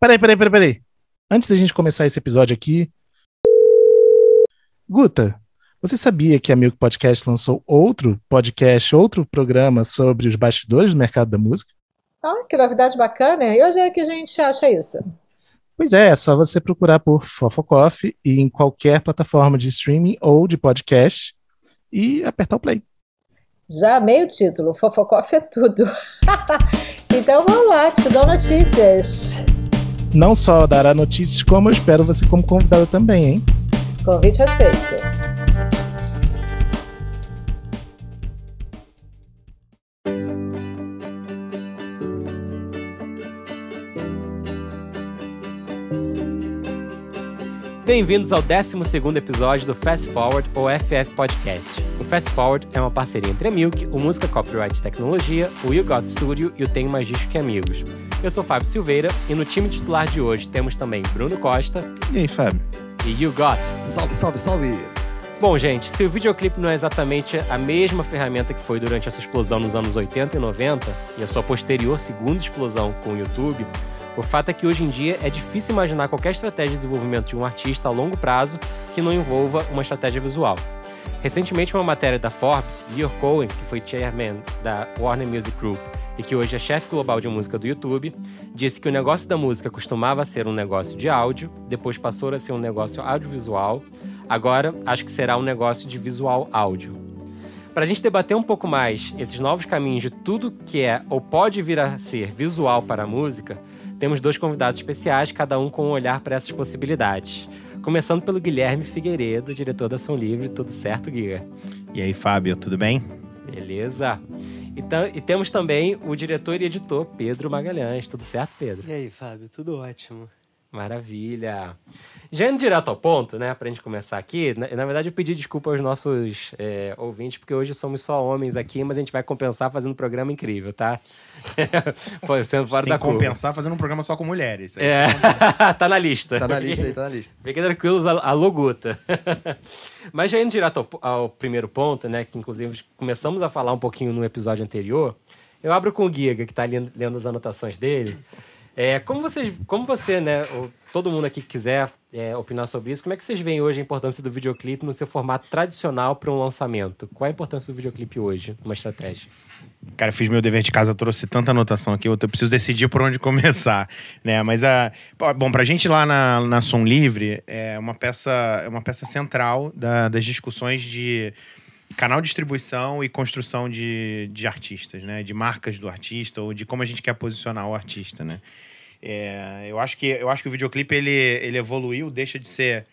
Peraí. Antes da gente começar esse episódio aqui... Guta, você sabia que a Milk Podcast lançou outro podcast, outro programa sobre os bastidores do mercado da música? Ah, que novidade bacana. E hoje é que a gente acha isso? Pois é só você procurar por Fofocoff e em qualquer plataforma de streaming ou de podcast e apertar o play. Já amei o título, Fofocoff é tudo. Então vamos lá, te dou notícias. Não só dará notícias, como eu espero você como convidada também, hein? Convite aceito. Bem-vindos ao 12º episódio do Fast Forward, ou FF Podcast. O Fast Forward é uma parceria entre a Milk, o Música Copyright Tecnologia, o You Got Studio e o Tenho Mais Disco Que Amigos. Eu sou Fábio Silveira e no time titular de hoje temos também Bruno Costa. E aí, Fábio? E You Got. Salve! Bom, gente, se o videoclipe não é exatamente a mesma ferramenta que foi durante essa explosão nos anos 80 e 90, e a sua posterior segunda explosão com o YouTube... O fato é que hoje em dia é difícil imaginar qualquer estratégia de desenvolvimento de um artista a longo prazo que não envolva uma estratégia visual. Recentemente, uma matéria da Forbes, Lear Cohen, que foi chairman da Warner Music Group e que hoje é chefe global de música do YouTube, disse que o negócio da música costumava ser um negócio de áudio, depois passou a ser um negócio audiovisual, agora acho que será um negócio de visual áudio. Para a gente debater um pouco mais esses novos caminhos de tudo que é ou pode vir a ser visual para a música, temos dois convidados especiais, cada um com um olhar para essas possibilidades. Começando pelo Guilherme Figueiredo, diretor da Som Livre. Tudo certo, Guia? E aí, Fábio, tudo bem? Beleza. Então, e temos também o diretor e editor Pedro Magalhães. Tudo certo, Pedro? E aí, Fábio, tudo ótimo. Maravilha. Já indo direto ao ponto, né, pra gente começar aqui, na verdade eu pedi desculpa aos nossos ouvintes, porque hoje somos só homens aqui, mas a gente vai compensar fazendo um programa incrível, tá? Foi sendo fora da curva. Compensar fazendo um programa só com mulheres. Tá na lista. Tá na lista. Fiquem tranquilos, alô Guta. Mas já indo direto ao primeiro ponto, né, que inclusive começamos a falar um pouquinho no episódio anterior, eu abro com o Giga, que tá lendo as anotações dele. Como você, né, ou todo mundo aqui que quiser opinar sobre isso, como é que vocês veem hoje a importância do videoclipe no seu formato tradicional para um lançamento? Qual é a importância do videoclipe hoje, numa estratégia? Cara, eu fiz meu dever de casa, trouxe tanta anotação aqui, eu preciso decidir por onde começar, né? Mas, bom, pra gente lá na Som Livre, é uma peça central das discussões de... canal de distribuição e construção de artistas, né? De marcas do artista ou de como a gente quer posicionar o artista, né? Eu acho que o videoclipe, ele evoluiu, deixa de ser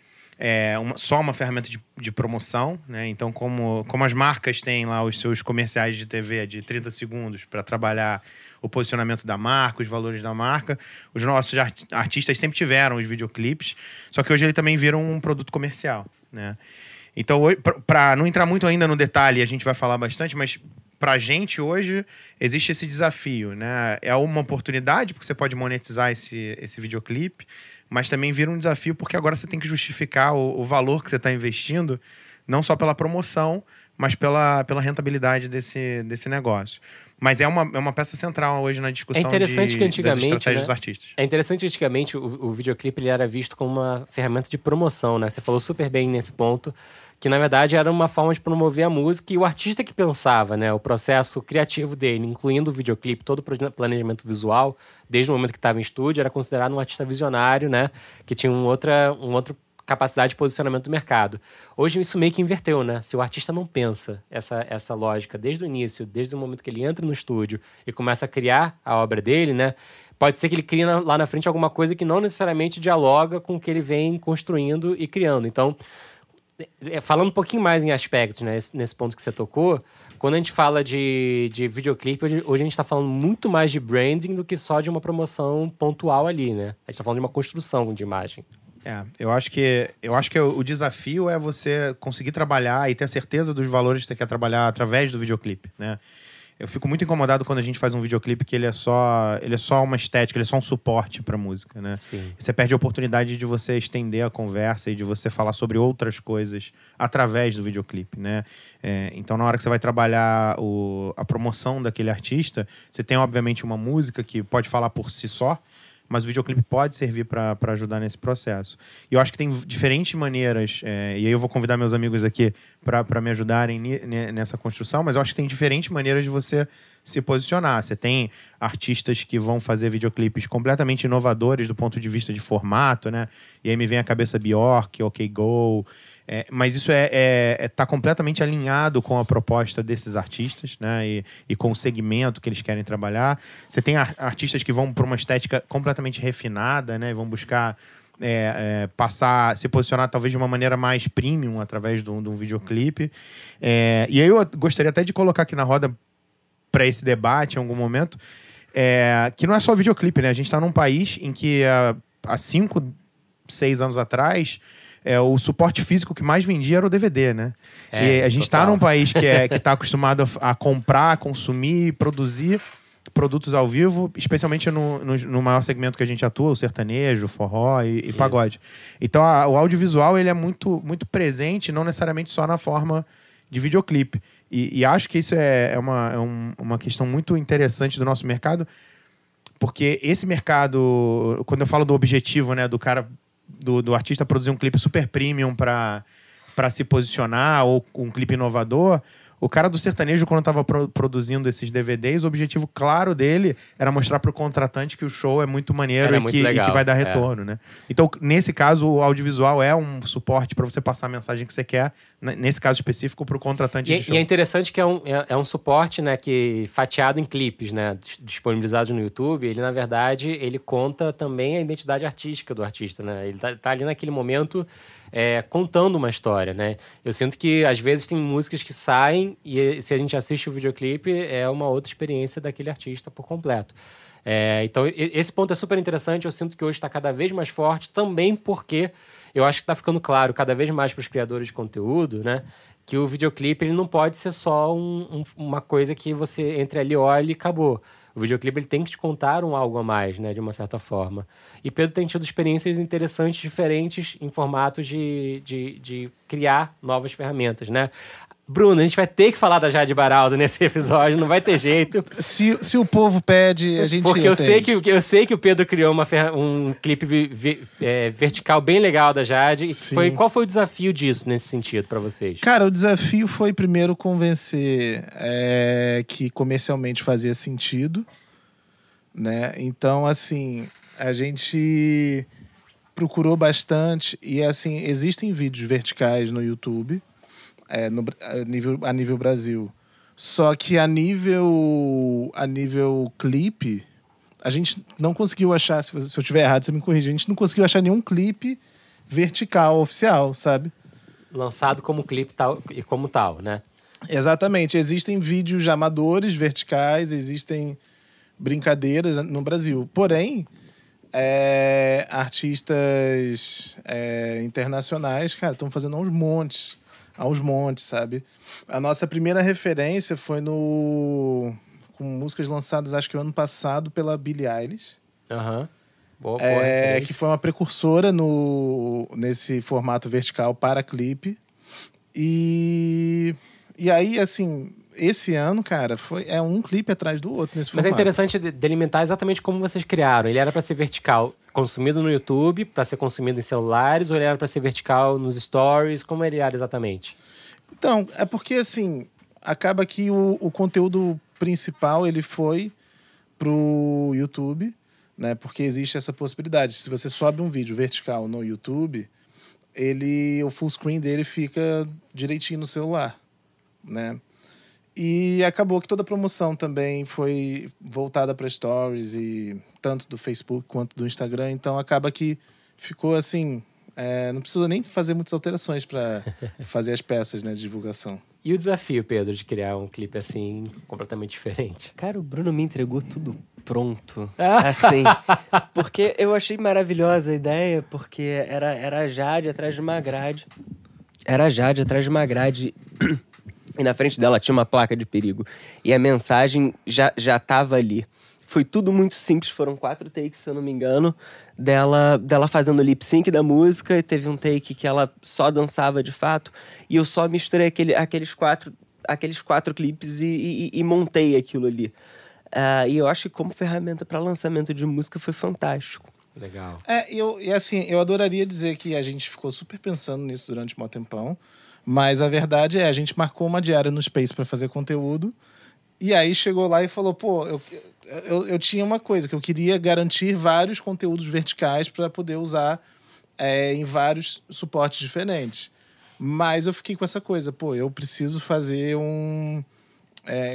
só uma ferramenta de promoção, né? Então, como as marcas têm lá os seus comerciais de TV de 30 segundos para trabalhar o posicionamento da marca, os valores da marca, os nossos artistas sempre tiveram os videoclipes, só que hoje ele também vira um produto comercial, né? Então, para não entrar muito ainda no detalhe, a gente vai falar bastante, mas pra gente hoje existe esse desafio, né? É uma oportunidade, porque você pode monetizar esse videoclipe, mas também vira um desafio, porque agora você tem que justificar o valor que você está investindo, não só pela promoção, mas pela rentabilidade desse negócio. Mas é uma peça central hoje na discussão das estratégias, né, dos artistas. É interessante que antigamente o videoclipe ele era visto como uma ferramenta de promoção, né? Você falou super bem nesse ponto, que na verdade era uma forma de promover a música e o artista que pensava, né? O processo criativo dele, incluindo o videoclipe, todo o planejamento visual, desde o momento que estava em estúdio, era considerado um artista visionário, né? Que tinha um outro capacidade de posicionamento do mercado. Hoje isso meio que inverteu, né? Se o artista não pensa essa lógica desde o início, desde o momento que ele entra no estúdio e começa a criar a obra dele, né? Pode ser que ele crie lá na frente alguma coisa que não necessariamente dialoga com o que ele vem construindo e criando. Então, falando um pouquinho mais em aspectos, né? Nesse ponto que você tocou, quando a gente fala de videoclipe, hoje a gente está falando muito mais de branding do que só de uma promoção pontual ali, né? A gente está falando de uma construção de imagem. Eu acho que o desafio é você conseguir trabalhar e ter a certeza dos valores que você quer trabalhar através do videoclipe, né? Eu fico muito incomodado quando a gente faz um videoclipe que ele é só uma estética, ele é só um suporte pra música, né? Sim. Você perde a oportunidade de você estender a conversa e de você falar sobre outras coisas através do videoclipe, né? Então, na hora que você vai trabalhar a promoção daquele artista, você tem, obviamente, uma música que pode falar por si só, mas o videoclipe pode servir para ajudar nesse processo. E eu acho que tem diferentes maneiras, e aí eu vou convidar meus amigos aqui para me ajudarem nessa construção, mas eu acho que tem diferentes maneiras de você se posicionar. Você tem artistas que vão fazer videoclipes completamente inovadores do ponto de vista de formato, né? E aí me vem à cabeça Bjork, OK Go. Mas isso tá completamente alinhado com a proposta desses artistas, né? E com o segmento que eles querem trabalhar. Você tem artistas que vão para uma estética completamente refinada, né? E vão buscar se posicionar talvez de uma maneira mais premium através de um videoclipe. E aí eu gostaria até de colocar aqui na roda para esse debate em algum momento, que não é só videoclipe, né? A gente está num país em que há 5, 6 anos atrás, o suporte físico que mais vendia era o DVD, né? E a gente está num país que está acostumado a comprar, consumir, produzir produtos ao vivo, especialmente no maior segmento que a gente atua, o sertanejo, o forró e pagode. Então o audiovisual ele é muito, muito presente, não necessariamente só na forma de videoclipe. E acho que isso é uma questão muito interessante do nosso mercado, porque esse mercado, quando eu falo do objetivo, né, do cara, do artista produzir um clipe super premium para se posicionar, ou um clipe inovador, o cara do sertanejo, quando estava produzindo esses DVDs, o objetivo claro dele era mostrar para o contratante que o show é muito maneiro e que vai dar retorno, né? Então, nesse caso, o audiovisual é um suporte para você passar a mensagem que você quer, nesse caso específico, para o contratante de show. E é interessante que é um suporte, né, que fatiado em clipes, né, disponibilizados no YouTube, ele, na verdade, ele conta também a identidade artística do artista, né? Ele tá ali naquele momento contando uma história, né? Eu sinto que, às vezes, tem músicas que saem e, se a gente assiste o videoclipe, é uma outra experiência daquele artista por completo. Então, esse ponto é super interessante. Eu sinto que hoje está cada vez mais forte, também porque eu acho que está ficando claro cada vez mais para os criadores de conteúdo, né? Que o videoclipe ele não pode ser só uma coisa que você entra ali, olha e acabou. O videoclipe ele tem que te contar algo a mais, né? De uma certa forma. E Pedro tem tido experiências interessantes, diferentes, em formato de criar novas ferramentas, né? Bruno, a gente vai ter que falar da Jade Baraldo nesse episódio, não vai ter jeito. Se o povo pede, a gente porque entende. eu sei que o Pedro criou um clipe vertical bem legal da Jade. Qual foi o desafio disso, nesse sentido, pra vocês? Cara, o desafio foi primeiro convencer que comercialmente fazia sentido, né? Então, assim, a gente procurou bastante. E, assim, existem vídeos verticais no YouTube, a nível Brasil. Só que a nível clipe, a gente não conseguiu achar, se eu tiver errado, você me corrige, a gente não conseguiu achar nenhum clipe vertical, oficial, sabe? Lançado como clipe tal, e como tal, né? Exatamente. Existem vídeos amadores verticais, existem brincadeiras no Brasil. Porém, artistas internacionais, cara, estão fazendo aos montes, sabe? A nossa primeira referência foi com músicas lançadas, acho que o ano passado, pela Billie Eilish. Aham. Boa referência. Que foi uma precursora nesse formato vertical para clipe. E aí, assim, esse ano, cara, é um clipe atrás do outro nesse formato. Mas é interessante delimitar exatamente como vocês criaram. Ele era para ser vertical consumido no YouTube, para ser consumido em celulares, ou ele era para ser vertical nos stories? Como ele era exatamente? Então, é porque, assim, acaba que o conteúdo principal, ele foi pro YouTube, né? Porque existe essa possibilidade. Se você sobe um vídeo vertical no YouTube, o full screen dele fica direitinho no celular, né? E acabou que toda a promoção também foi voltada para stories, e tanto do Facebook quanto do Instagram. Então acaba que ficou assim, não precisou nem fazer muitas alterações para fazer as peças, né, de divulgação. E o desafio, Pedro, de criar um clipe assim completamente diferente? Cara, o Bruno me entregou tudo pronto, assim. Porque eu achei maravilhosa a ideia, porque era a Jade atrás de uma grade. E na frente dela tinha uma placa de perigo. E a mensagem já tava ali. Foi tudo muito simples. Foram 4 takes, se eu não me engano, dela fazendo lip sync da música. E teve um take que ela só dançava de fato. E eu só misturei aqueles 4 clipes e montei aquilo ali. E eu acho que como ferramenta para lançamento de música foi fantástico. Legal. Eu adoraria dizer que a gente ficou super pensando nisso durante um tempão. Mas a verdade é, a gente marcou uma diária no Space para fazer conteúdo. E aí chegou lá e falou, pô, eu tinha uma coisa, que eu queria garantir vários conteúdos verticais para poder usar em vários suportes diferentes. Mas eu fiquei com essa coisa, pô, eu preciso fazer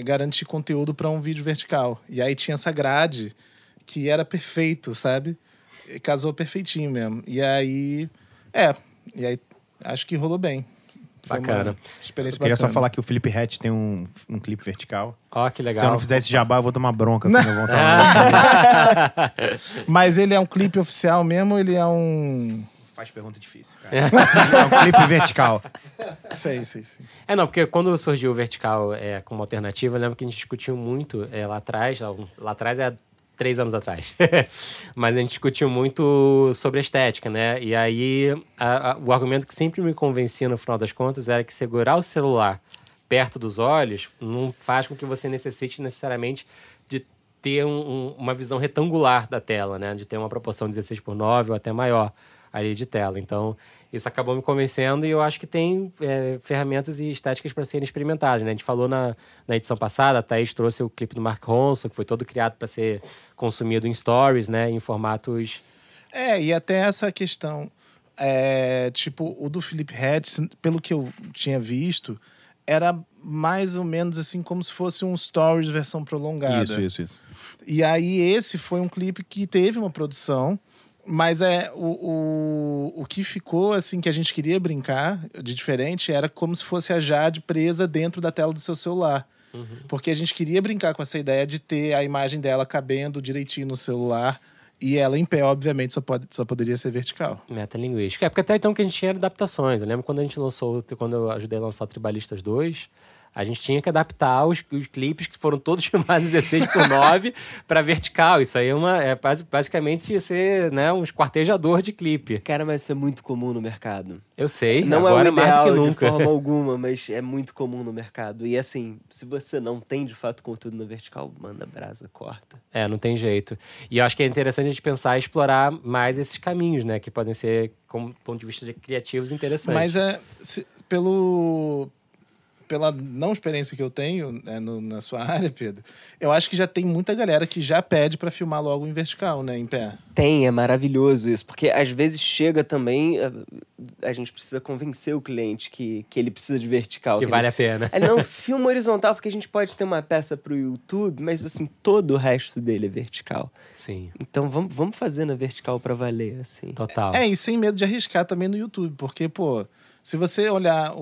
garantir conteúdo para um vídeo vertical. E aí tinha essa grade que era perfeito, sabe? Casou perfeitinho mesmo. E aí acho que rolou bem. Bacana. Eu queria só falar que o Felipe Hedges tem um clipe vertical. Ó, que legal. Se eu não fizer esse jabá, eu vou tomar bronca. Mas ele é um clipe oficial mesmo, ele é um... Faz pergunta difícil, cara. É um clipe vertical. Sei. Porque quando surgiu o vertical como alternativa, eu lembro que a gente discutiu muito lá atrás é 3 anos atrás. Mas a gente discutiu muito sobre estética, né? E aí, o argumento que sempre me convencia, no final das contas, era que segurar o celular perto dos olhos não faz com que você necessite necessariamente de ter uma visão retangular da tela, né? De ter uma proporção 16:9 ou até maior ali de tela. Então, isso acabou me convencendo e eu acho que tem ferramentas e estéticas para serem experimentadas, né? A gente falou na edição passada, a Thaís trouxe o clipe do Mark Ronson, que foi todo criado para ser consumido em stories, né? Em formatos... e até essa questão, o do Felipe Hedges, pelo que eu tinha visto, era mais ou menos assim, como se fosse um stories versão prolongada. Isso. E aí esse foi um clipe que teve uma produção, mas o que ficou, assim, que a gente queria brincar de diferente era como se fosse a Jade presa dentro da tela do seu celular. Uhum. Porque a gente queria brincar com essa ideia de ter a imagem dela cabendo direitinho no celular e ela em pé, obviamente, só poderia ser vertical. Metalinguística. Porque até então que a gente tinha adaptações. Eu lembro quando eu ajudei a lançar o Tribalistas 2... A gente tinha que adaptar os clipes que foram todos chamados 16:9 para vertical. Isso aí é basicamente ser, né, um esquartejador de clipe. Cara, mas isso é muito comum no mercado. Eu sei, não agora é o ideal, mais do que nunca. De forma alguma, mas é muito comum no mercado. E assim, se você não tem de fato conteúdo na vertical, manda brasa, corta. Não tem jeito. E eu acho que é interessante a gente pensar e explorar mais esses caminhos, né? Que podem ser, como ponto de vista de criativos, interessantes. Mas pela não experiência que eu tenho na sua área, Pedro, eu acho que já tem muita galera que já pede para filmar logo em vertical, né, em pé. Tem, é maravilhoso isso, porque às vezes chega também, a gente precisa convencer o cliente que ele precisa de vertical. Que vale a pena. Não, filma horizontal, porque a gente pode ter uma peça pro YouTube, mas assim, todo o resto dele é vertical. Sim. Então vamos fazer na vertical para valer, assim. Total. E sem medo de arriscar também no YouTube, porque, pô... Se você olhar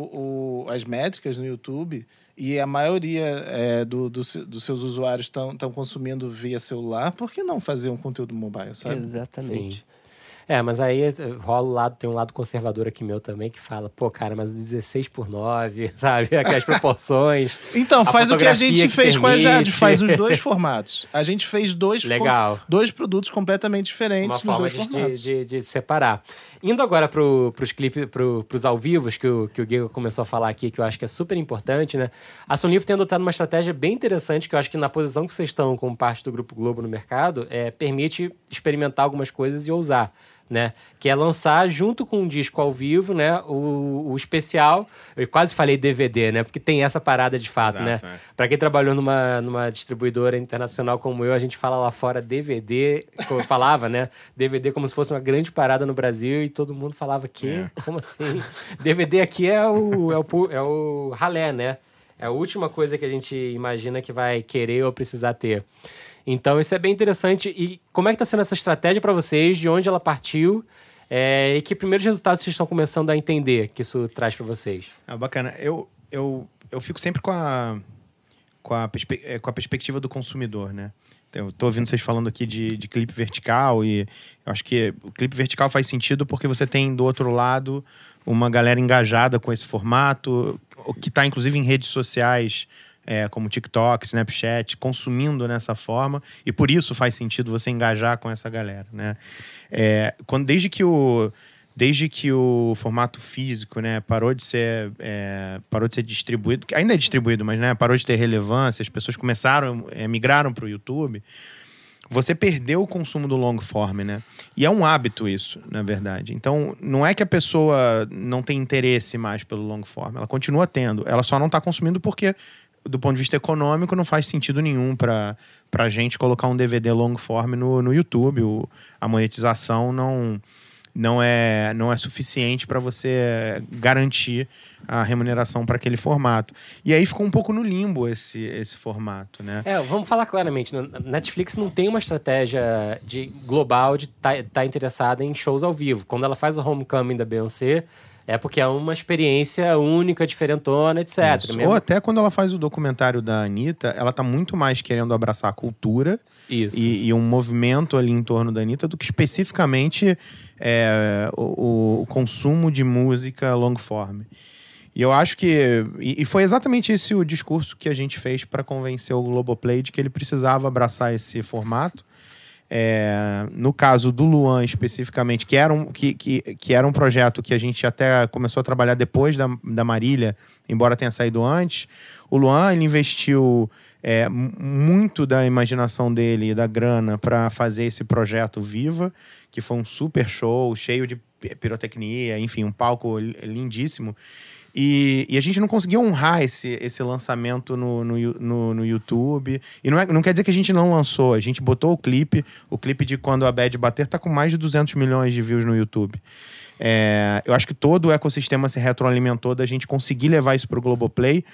as métricas no YouTube, e a maioria dos seus usuários estão consumindo via celular, por que não fazer um conteúdo mobile, sabe? Exatamente. Sim. Mas aí rola tem um lado conservador aqui meu também, que fala, pô, cara, mas o 16:9, sabe? Aquelas proporções. Então, faz o que a gente fez com a Jade, faz os dois formatos. A gente fez dois produtos completamente diferentes nos dois formatos. De separar. Indo agora pros ao vivos, que o Guigo começou a falar aqui, que eu acho que é super importante, né? A Som Livre tem adotado uma estratégia bem interessante, que eu acho que na posição que vocês estão como parte do Grupo Globo no mercado, permite experimentar algumas coisas e ousar. Né? Que é lançar junto com um disco ao vivo, né? O especial. Eu quase falei DVD, né? Porque tem essa parada de fato. Exato, né? Pra quem trabalhou numa distribuidora internacional como eu, a gente fala lá fora DVD, como eu falava, né? DVD como se fosse uma grande parada no Brasil e todo mundo falava que? Como assim? DVD aqui é o ralé, né? É a última coisa que a gente imagina que vai querer ou precisar ter. Então, isso é bem interessante. E como é que tá sendo essa estratégia para vocês? De onde ela partiu? E que primeiros resultados vocês estão começando a entender que isso traz para vocês? Bacana. Eu fico sempre com a perspectiva do consumidor, né? Então, eu tô ouvindo vocês falando aqui de clipe vertical e eu acho que o clipe vertical faz sentido porque você tem do outro lado uma galera engajada com esse formato, que tá inclusive em redes sociais... como TikTok, Snapchat, consumindo nessa forma. E por isso faz sentido você engajar com essa galera, né? Desde que o... desde que o formato físico, né, parou de ser distribuído, ainda é distribuído, mas, né, parou de ter relevância, as pessoas começaram, migraram para o YouTube, você perdeu o consumo do long form, né? E é um hábito isso, na verdade. Então, não é que a pessoa não tem interesse mais pelo long form, ela continua tendo, ela só não está consumindo porque, do ponto de vista econômico, não faz sentido nenhum pra gente colocar um DVD long form no YouTube. A monetização não é suficiente para você garantir a remuneração para aquele formato. E aí ficou um pouco no limbo esse formato, né? Vamos falar claramente. Netflix não tem uma estratégia global de tá interessada em shows ao vivo. Quando ela faz a Homecoming da Beyoncé, é porque é uma experiência única, diferentona, etc. Ou até quando ela faz o documentário da Anitta, ela tá muito mais querendo abraçar a cultura e um movimento ali em torno da Anitta do que especificamente o consumo de música long form. E eu acho que... E foi exatamente esse o discurso que a gente fez para convencer o Globoplay de que ele precisava abraçar esse formato. No caso do Luan especificamente, que era um projeto que a gente até começou a trabalhar depois da Marília, embora tenha saído antes. O Luan, ele investiu muito da imaginação dele e da grana para fazer esse projeto Viva, que foi um super show, cheio de pirotecnia, enfim, um palco lindíssimo. E a gente não conseguiu honrar esse lançamento no YouTube. E não quer dizer que a gente não lançou. A gente botou o clipe de quando a Bad Bater tá com mais de 200 milhões de views no YouTube. Eu acho que todo o ecossistema se retroalimentou da gente conseguir levar isso pro Globoplay.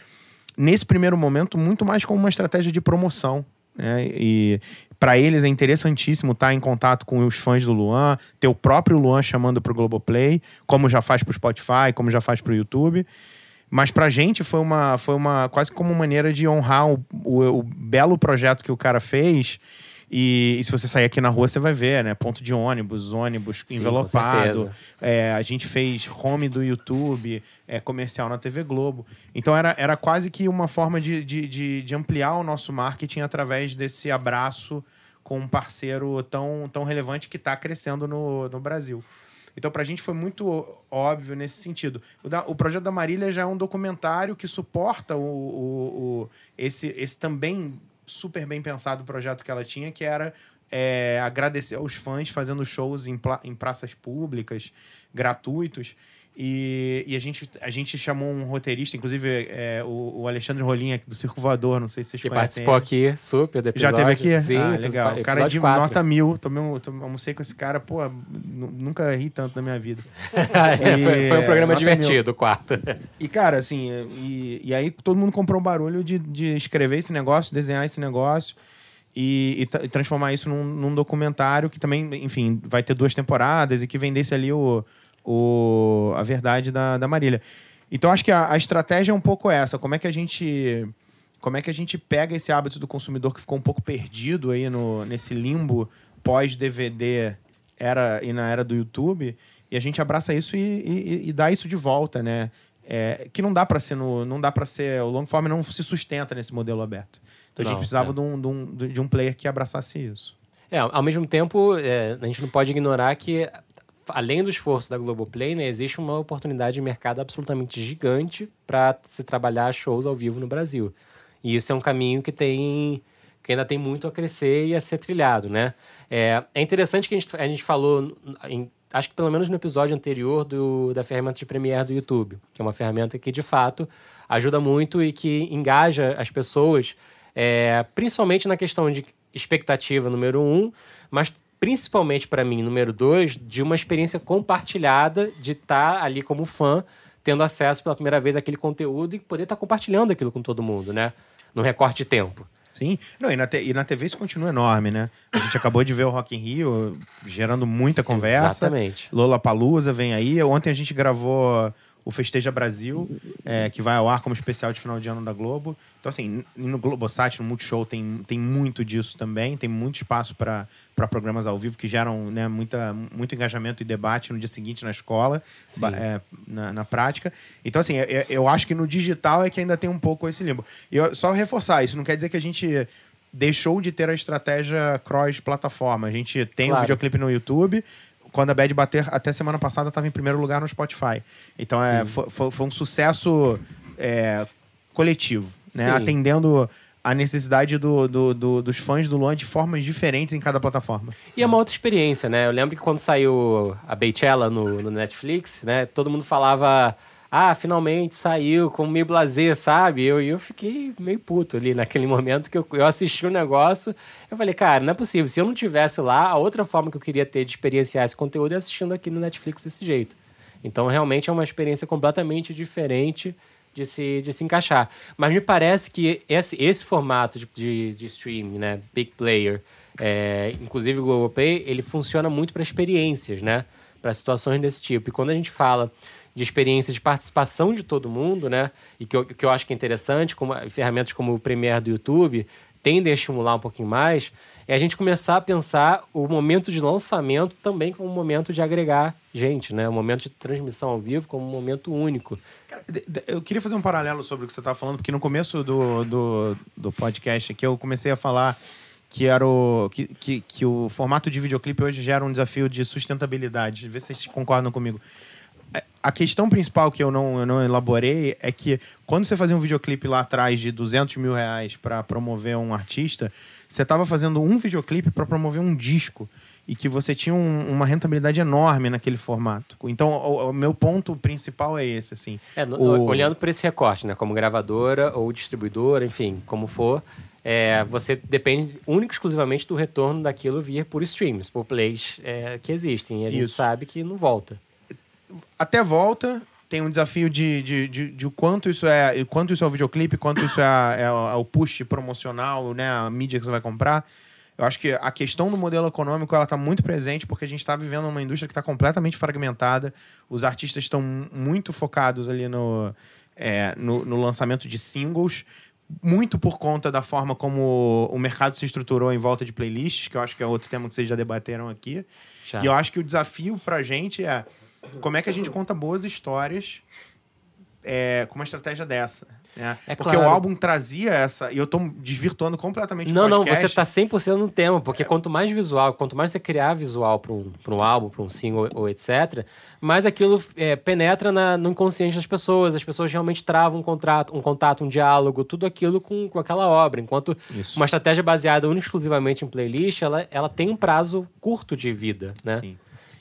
Nesse primeiro momento, muito mais como uma estratégia de promoção, né? E para eles é interessantíssimo estar em contato com os fãs do Luan, ter o próprio Luan chamando pro Globoplay, como já faz pro Spotify, como já faz pro YouTube. Mas pra gente foi uma quase como uma maneira de honrar o belo projeto que o cara fez. E se você sair aqui na rua, você vai ver, né? Ponto de ônibus envelopado. A gente fez home do YouTube, comercial na TV Globo. Então era quase que uma forma de ampliar o nosso marketing através desse abraço com um parceiro tão, tão relevante que está crescendo no Brasil. Então, pra gente foi muito óbvio nesse sentido. O projeto da Marília já é um documentário que suporta esse também... super bem pensado o projeto que ela tinha, que era agradecer aos fãs fazendo shows em praças públicas, gratuitos. E a gente chamou um roteirista, inclusive o Alexandre Rolinha, do Circo Voador, não sei se vocês conhecem. Que participou aqui, super, do episódio. Já teve aqui? Sim, legal. O cara de 4. Nota 1000, almocei com esse cara, pô, nunca ri tanto na minha vida. Foi um programa divertido, o 4. E, cara, assim, e aí todo mundo comprou um barulho de escrever esse negócio, desenhar esse negócio. E transformar isso num documentário que também, enfim, vai ter 2 temporadas e que vendesse ali a verdade da Marília. Então acho que a estratégia é um pouco essa. Como é que a gente pega esse hábito do consumidor que ficou um pouco perdido aí nesse limbo pós-DVD e na era do YouTube, e a gente abraça isso e dá isso de volta, né? Que não dá para ser o long form não se sustenta nesse modelo aberto. Então a gente precisava de um player que abraçasse isso. Ao mesmo tempo, a gente não pode ignorar que, além do esforço da Globoplay, né, existe uma oportunidade de mercado absolutamente gigante para se trabalhar shows ao vivo no Brasil. E isso é um caminho que ainda tem muito a crescer e a ser trilhado, né? É interessante que a gente falou, acho que pelo menos no episódio anterior da ferramenta de Premiere do YouTube, que é uma ferramenta que, de fato, ajuda muito e que engaja as pessoas, principalmente na questão de expectativa número 1, mas principalmente para mim, número 2, de uma experiência compartilhada de estar ali como fã, tendo acesso pela primeira vez àquele conteúdo e poder estar compartilhando aquilo com todo mundo, né? Num recorte de tempo. Sim. Não, e na TV isso continua enorme, né? A gente acabou de ver o Rock in Rio gerando muita conversa. Exatamente. Lollapalooza vem aí. Ontem a gente gravou o Festeja Brasil, que vai ao ar como especial de final de ano da Globo. Então, assim, no Globosat, no Multishow, tem muito disso também. Tem muito espaço para programas ao vivo que geram, né, muito engajamento e debate no dia seguinte na escola, na prática. Então, assim, eu acho que no digital é que ainda tem um pouco esse limbo. E só reforçar, isso não quer dizer que a gente deixou de ter a estratégia cross-plataforma. A gente tem o videoclipe no YouTube... quando a Bad Bater, até semana passada, estava em primeiro lugar no Spotify. Então foi um sucesso coletivo, né? Atendendo a necessidade dos fãs do Luan de formas diferentes em cada plataforma. E é uma outra experiência, né? Eu lembro que quando saiu a Beychella no Netflix, né? Todo mundo falava... Ah, finalmente saiu, com meio blazer, sabe? Eu fiquei meio puto ali naquele momento que eu assisti o negócio. Eu falei, cara, não é possível. Se eu não tivesse lá, a outra forma que eu queria ter de experienciar esse conteúdo é assistindo aqui no Netflix desse jeito. Então, realmente, é uma experiência completamente diferente de se encaixar. Mas me parece que esse formato de streaming, né? Big player, inclusive o Globoplay, ele funciona muito para experiências, né? Para situações desse tipo. E quando a gente fala... de experiência de participação de todo mundo, né? E que eu acho que é interessante, como ferramentas como o Premiere do YouTube tendem a estimular um pouquinho mais, é a gente começar a pensar o momento de lançamento também como um momento de agregar gente, né? Um momento de transmissão ao vivo como um momento único. Cara, eu queria fazer um paralelo sobre o que você estava falando, porque no começo do podcast aqui eu comecei a falar que era que o formato de videoclipe hoje gera um desafio de sustentabilidade. Vê se vocês concordam comigo. A questão principal que eu não elaborei é que quando você fazia um videoclipe lá atrás de R$200 mil para promover um artista, você estava fazendo um videoclipe para promover um disco e que você tinha uma rentabilidade enorme naquele formato. Então, o meu ponto principal é esse, assim. Olhando por esse recorte, né? Como gravadora ou distribuidora, enfim, como for, você depende única e exclusivamente do retorno daquilo via por streams, por plays que existem. E a gente sabe que não volta. Até volta, tem um desafio de quanto isso é o videoclipe, quanto isso é o push promocional, né, a mídia que você vai comprar. Eu acho que a questão do modelo econômico, ela está muito presente, porque a gente está vivendo uma indústria que está completamente fragmentada. Os artistas estão muito focados ali no lançamento de singles, muito por conta da forma como o mercado se estruturou em volta de playlists, que eu acho que é outro tema que vocês já debateram aqui. Já. E eu acho que o desafio pra gente é... como é que a gente conta boas histórias com uma estratégia dessa? Né? É porque claro. O álbum trazia essa... E eu tô desvirtuando completamente o podcast. Não, você tá 100% no tema. Porque quanto mais visual, quanto mais você criar visual para um álbum, para um single ou etc., mais aquilo penetra no inconsciente das pessoas. As pessoas realmente travam um contato, um diálogo, tudo aquilo com aquela obra. Enquanto uma estratégia baseada única e exclusivamente em playlist, ela tem um prazo curto de vida, né? Sim.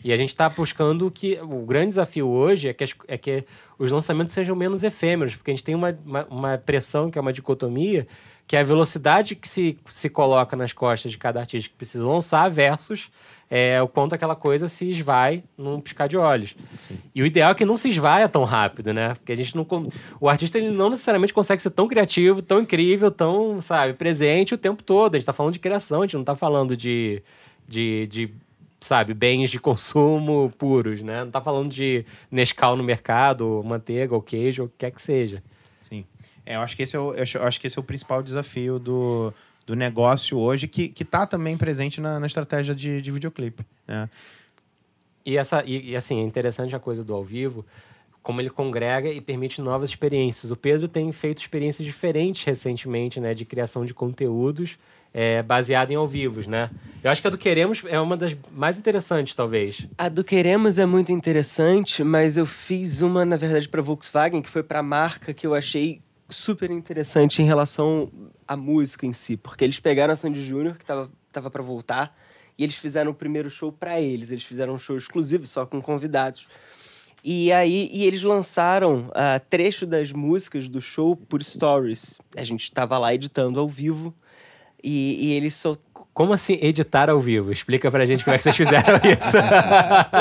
E a gente está buscando que... O grande desafio hoje é que os lançamentos sejam menos efêmeros, porque a gente tem uma pressão, que é uma dicotomia, que é a velocidade que se coloca nas costas de cada artista que precisa lançar versus o quanto aquela coisa se esvai num piscar de olhos. Sim. E o ideal é que não se esvaia tão rápido, né? Porque a gente não... O artista, ele não necessariamente consegue ser tão criativo, tão incrível, tão, sabe, presente o tempo todo. A gente está falando de criação, a gente não está falando de sabe, bens de consumo puros, né? Não tá falando de Nescau no mercado, ou manteiga, ou queijo, ou o que quer que seja. Sim. Eu acho que esse é o principal desafio do negócio hoje, que tá também presente na estratégia de videoclipe, né? E assim, é interessante a coisa do ao vivo, como ele congrega e permite novas experiências. O Pedro tem feito experiências diferentes recentemente, né? De criação de conteúdos baseado em ao vivos, né? Eu acho que a do Queremos é uma das mais interessantes, talvez. A do Queremos é muito interessante, mas eu fiz uma, na verdade, para Volkswagen, que foi para a marca, que eu achei super interessante em relação à música em si, porque eles pegaram a Sandy Júnior, que tava para voltar, e eles fizeram o primeiro show para eles. Eles fizeram um show exclusivo, só com convidados. E aí, eles lançaram trecho das músicas do show por stories. A gente estava lá editando ao vivo e eles só... Como assim editar ao vivo? Explica pra gente como é que vocês fizeram isso.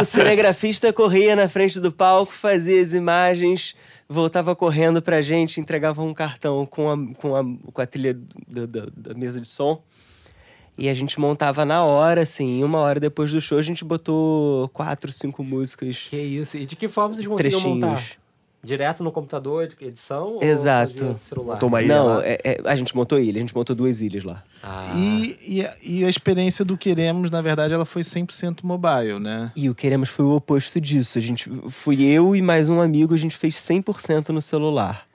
O cinegrafista corria na frente do palco, fazia as imagens, voltava correndo pra gente, entregava um cartão com a trilha da mesa de som. E a gente montava na hora, assim, uma hora depois do show a gente botou 4, 5 músicas. Que isso? E de que forma vocês conseguiram montar? Direto no computador, edição? Exato. Ou no celular? Montou uma ilha? Não, a gente montou ilha, a gente montou 2 ilhas lá. Ah. E a experiência do Queremos, na verdade, ela foi 100% mobile, né? E o Queremos foi o oposto disso. Fui eu e mais um amigo, a gente fez 100% no celular.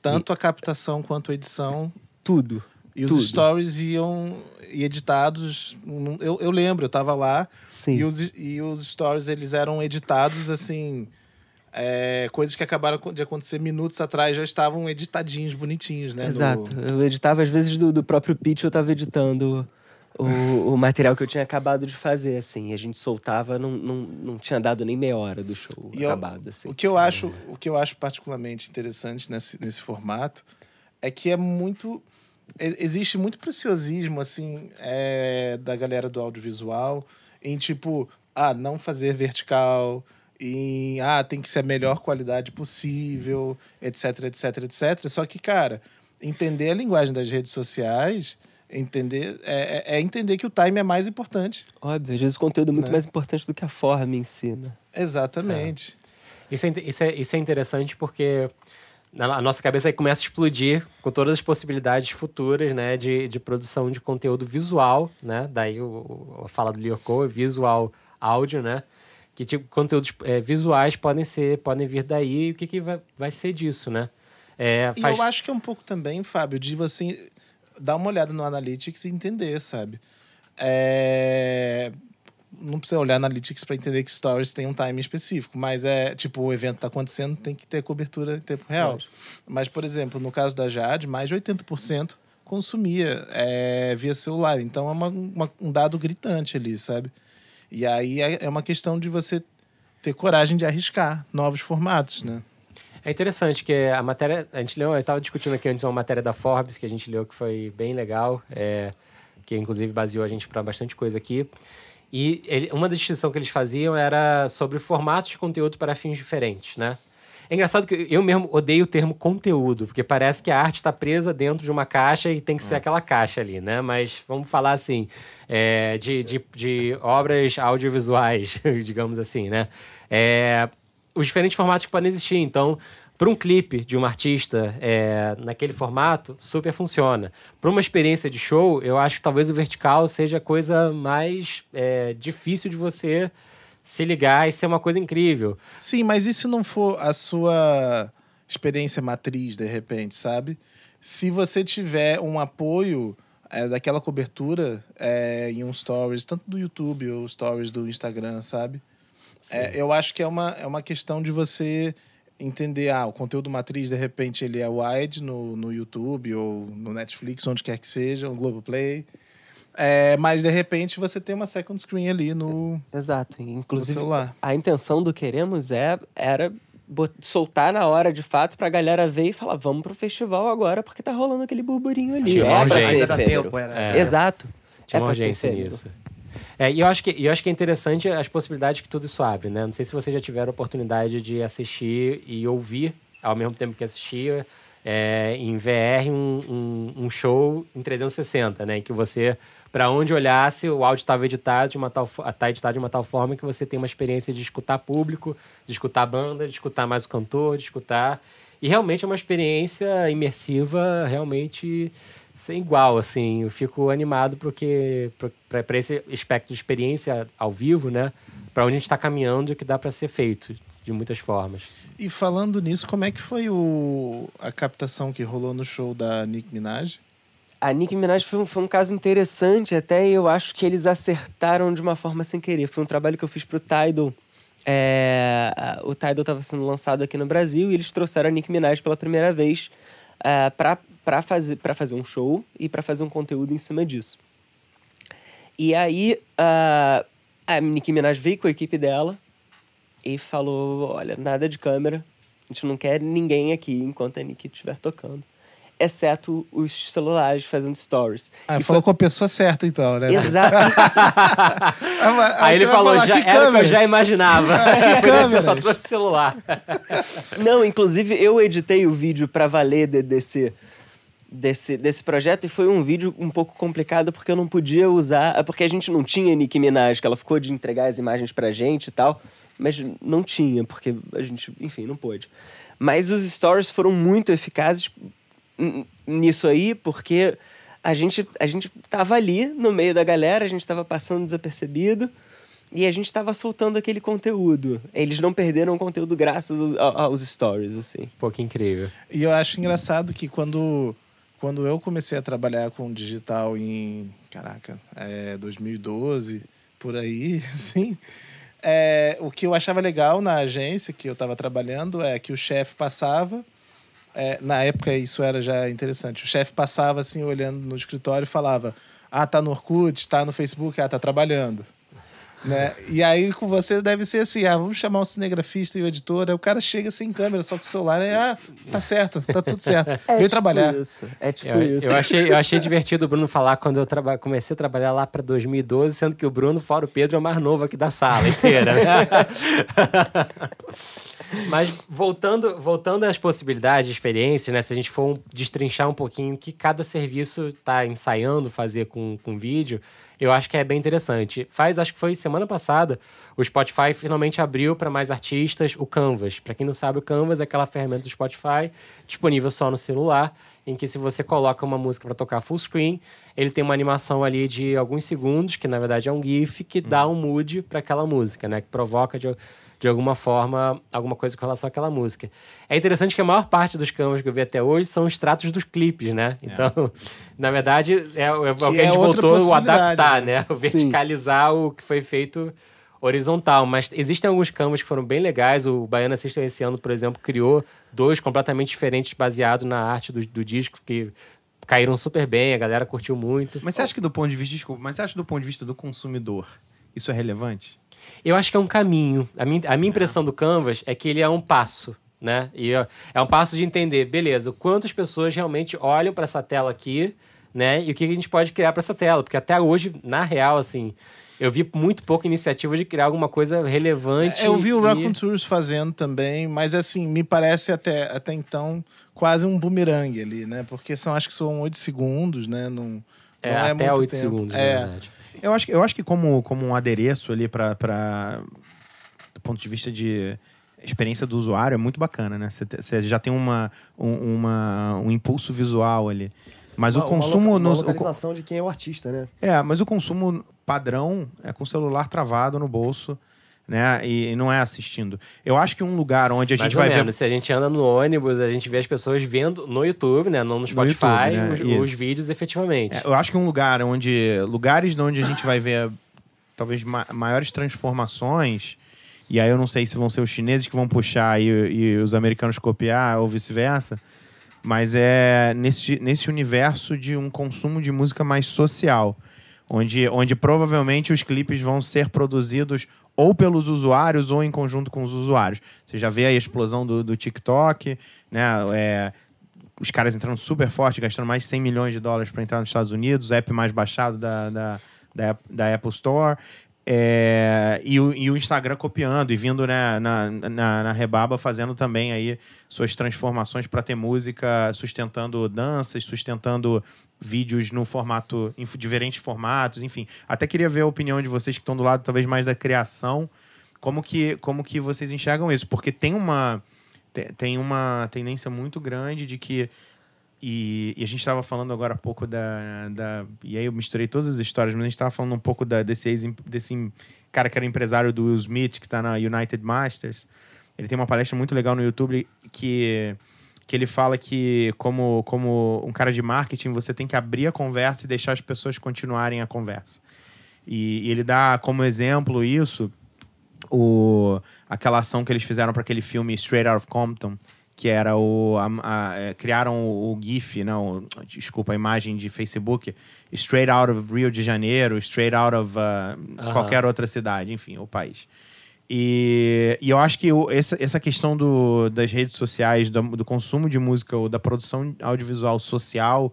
Tanto a captação quanto a edição. Tudo. E tudo. Os stories iam editados. Eu lembro, eu tava lá. Sim. E os stories, eles eram editados assim. Coisas que acabaram de acontecer minutos atrás já estavam editadinhos, bonitinhos, né? Exato. Eu editava, às vezes, do próprio pitch, eu tava editando o material que eu tinha acabado de fazer, assim. A gente soltava, não tinha dado nem meia hora do show acabado, assim. O que eu acho particularmente interessante nesse formato é que é muito... Existe muito preciosismo, assim, da galera do audiovisual em, tipo, não fazer vertical... E, tem que ser a melhor qualidade possível, etc, etc, etc. Só que, cara, entender a linguagem das redes sociais, entender que o time é mais importante. Óbvio, às vezes o conteúdo é muito mais importante do que a forma em si, né? Exatamente. É. Isso é interessante porque a nossa cabeça aí começa a explodir com todas as possibilidades futuras, né, de produção de conteúdo visual, né? Daí a fala do Lyoko, visual áudio, né? Que tipo, conteúdos visuais podem vir daí, e o que vai ser disso, né? E eu acho que é um pouco também, Fábio, de você dar uma olhada no Analytics e entender, sabe? Não precisa olhar Analytics para entender que Stories tem um time específico, mas o evento tá acontecendo, tem que ter cobertura em tempo real. Mas, por exemplo, no caso da Jade, mais de 80% consumia via celular. Então é um dado gritante ali, sabe? E aí é uma questão de você ter coragem de arriscar novos formatos, né? É interessante que a matéria... A gente leu, eu estava discutindo aqui antes uma matéria da Forbes que a gente leu, que foi bem legal, que inclusive baseou a gente para bastante coisa aqui. E uma distinção que eles faziam era sobre formatos de conteúdo para fins diferentes, né? É engraçado que eu mesmo odeio o termo conteúdo, porque parece que a arte está presa dentro de uma caixa e tem que ser aquela caixa ali, né? Mas vamos falar assim, de obras audiovisuais, digamos assim, né? Os diferentes formatos que podem existir. Então, para um clipe de um artista naquele formato, super funciona. Para uma experiência de show, eu acho que talvez o vertical seja a coisa mais difícil de você... se ligar, isso é uma coisa incrível. Sim, mas e se não for a sua experiência matriz, de repente, sabe? Se você tiver um apoio daquela cobertura em um stories, tanto do YouTube ou stories do Instagram, sabe? Eu acho que é uma questão de você entender, o conteúdo matriz, de repente, ele é wide no YouTube ou no Netflix, onde quer que seja, no Globoplay... mas, de repente, você tem uma second screen ali no... Exato. Inclusive, no celular. A intenção do Queremos era soltar na hora, de fato, pra galera ver e falar, vamos pro festival agora, porque tá rolando aquele burburinho ali. Exato. Tinha uma urgência nisso. E eu acho que é interessante as possibilidades que tudo isso abre, né? Não sei se vocês já tiveram a oportunidade de assistir e ouvir, ao mesmo tempo que assistia, em VR, um show em 360, né? Em que você... Para onde olhasse, o áudio estava editado de uma tal forma que você tem uma experiência de escutar público, de escutar banda, de escutar mais o cantor, de escutar... E realmente é uma experiência imersiva, realmente sem igual, assim. Eu fico animado porque para esse aspecto de experiência ao vivo, né? Para onde a gente está caminhando e o que dá para ser feito, de muitas formas. E falando nisso, como é que foi a captação que rolou no show da Nicki Minaj? A Nicki Minaj foi um caso interessante até, e eu acho que eles acertaram de uma forma sem querer. Foi um trabalho que eu fiz pro Tidal. O Tidal estava sendo lançado aqui no Brasil e eles trouxeram a Nicki Minaj pela primeira vez para fazer um show e para fazer um conteúdo em cima disso. E aí a Nicki Minaj veio com a equipe dela e falou, olha, nada de câmera, a gente não quer ninguém aqui enquanto a Nicki estiver tocando. Exceto os celulares fazendo stories. Falou com a pessoa certa, então, né? Exato. Aí ele falou, já era o que eu já imaginava. Eu só trouxe celular. Não, inclusive, eu editei o vídeo pra valer desse projeto, e foi um vídeo um pouco complicado porque eu não podia usar... Porque a gente não tinha Nicki Minaj, que ela ficou de entregar as imagens pra gente e tal, mas não tinha, porque a gente, enfim, não pôde. Mas os stories foram muito eficazes... nisso aí, porque a gente tava ali no meio da galera, a gente tava passando desapercebido e a gente tava soltando aquele conteúdo. Eles não perderam o conteúdo graças aos stories, assim. Pô, que incrível. E eu acho engraçado que quando Quando eu comecei a trabalhar com digital em, 2012, por aí, assim, o que eu achava legal na agência que eu estava trabalhando é que o chefe passava, na época isso era já interessante, o chefe passava assim, olhando no escritório e falava, tá no Orkut, tá no Facebook, tá trabalhando. Né? E aí com você deve ser assim, vamos chamar um cinegrafista e o editor, aí o cara chega sem câmera, só com o celular, e tá certo, tá tudo certo, veio trabalhar. Isso. É tipo isso. Eu achei divertido o Bruno falar quando eu comecei a trabalhar lá pra 2012, sendo que o Bruno, fora o Pedro, é o mais novo aqui da sala inteira. Né? Mas voltando às possibilidades, experiências, né? Se a gente for destrinchar um pouquinho o que cada serviço está ensaiando fazer com vídeo, eu acho que é bem interessante. Acho que foi semana passada, o Spotify finalmente abriu para mais artistas o Canvas. Para quem não sabe, o Canvas é aquela ferramenta do Spotify disponível só no celular, em que se você coloca uma música para tocar full screen, ele tem uma animação ali de alguns segundos, que na verdade é um GIF, que dá um mood para aquela música, né? Que provoca de alguma forma, alguma coisa com relação àquela música. É interessante que a maior parte dos canvas que eu vi até hoje são extratos dos clipes, né? Então, na verdade, o que a gente voltou a adaptar, né? O verticalizar o que foi feito horizontal. Mas existem alguns canvas que foram bem legais. O Baiana System, esse ano, por exemplo, criou 2 completamente diferentes baseados na arte do disco, que caíram super bem, a galera curtiu muito. Mas você acha que do ponto de vista do consumidor, isso é relevante? Eu acho que é um caminho. A minha impressão do Canvas é que ele é um passo, né? E é um passo de entender, beleza, quantas pessoas realmente olham para essa tela aqui, né? E o que a gente pode criar para essa tela? Porque até hoje, na real, assim, eu vi muito pouca iniciativa de criar alguma coisa relevante. Eu vi o Raccoon Tours fazendo também, mas assim, me parece até então quase um bumerangue ali, né? Porque acho que são 8 segundos, né? Não é até muito 8 tempo. Segundos, na verdade. Eu acho que como um adereço ali para do ponto de vista de experiência do usuário, é muito bacana, né? Você já tem um impulso visual ali. Mas o consumo... Uma localização de quem é o artista, né? Mas o consumo padrão é com o celular travado no bolso, né? E não é assistindo. Eu acho que um lugar onde a gente vai ver... Se a gente anda no ônibus, a gente vê as pessoas vendo no YouTube, né? Não no Spotify, no YouTube, né? Os vídeos efetivamente. Eu acho que um lugar onde... Lugares onde a gente vai ver talvez maiores transformações... E aí eu não sei se vão ser os chineses que vão puxar e os americanos copiar ou vice-versa. Mas é nesse universo de um consumo de música mais social. Onde provavelmente os clipes vão ser produzidos ou pelos usuários ou em conjunto com os usuários. Você já vê a explosão do TikTok, né? Os caras entrando super forte, gastando mais de $100 milhões para entrar nos Estados Unidos, o app mais baixado da Apple Store. E o Instagram copiando e vindo, né, na rebaba, fazendo também aí suas transformações para ter música, sustentando danças, sustentando vídeos em diferentes formatos, enfim. Até queria ver a opinião de vocês que estão do lado talvez mais da criação, como que vocês enxergam isso, porque tem uma tendência muito grande de que... E a gente estava falando agora há pouco E aí eu misturei todas as histórias, mas a gente estava falando um pouco desse cara que era empresário do Will Smith, que está na United Masters. Ele tem uma palestra muito legal no YouTube que ele fala que, como um cara de marketing, você tem que abrir a conversa e deixar as pessoas continuarem a conversa. E ele dá como exemplo isso, aquela ação que eles fizeram para aquele filme Straight Out of Compton, que era criaram o GIF, a imagem de Facebook, Straight Out of Rio de Janeiro, Straight Out of qualquer outra cidade, enfim, o país. E eu acho que essa questão das redes sociais, do consumo de música ou da produção audiovisual social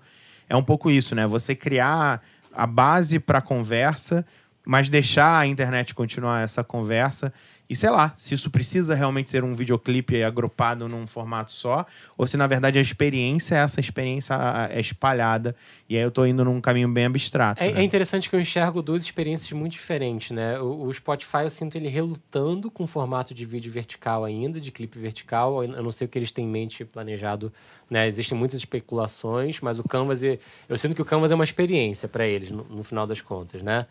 é um pouco isso, né? Você criar a base para a conversa, mas deixar a internet continuar essa conversa. E sei lá, se isso precisa realmente ser um videoclipe agrupado num formato só, ou se na verdade a experiência, essa experiência é espalhada, e aí eu tô indo num caminho bem abstrato. É interessante que eu enxergo 2 experiências muito diferentes, né? O Spotify eu sinto ele relutando com o formato de vídeo vertical ainda, de clipe vertical, eu não sei o que eles têm em mente planejado, né? Existem muitas especulações, mas o Canvas, eu sinto que o Canvas é uma experiência para eles, no final das contas, né?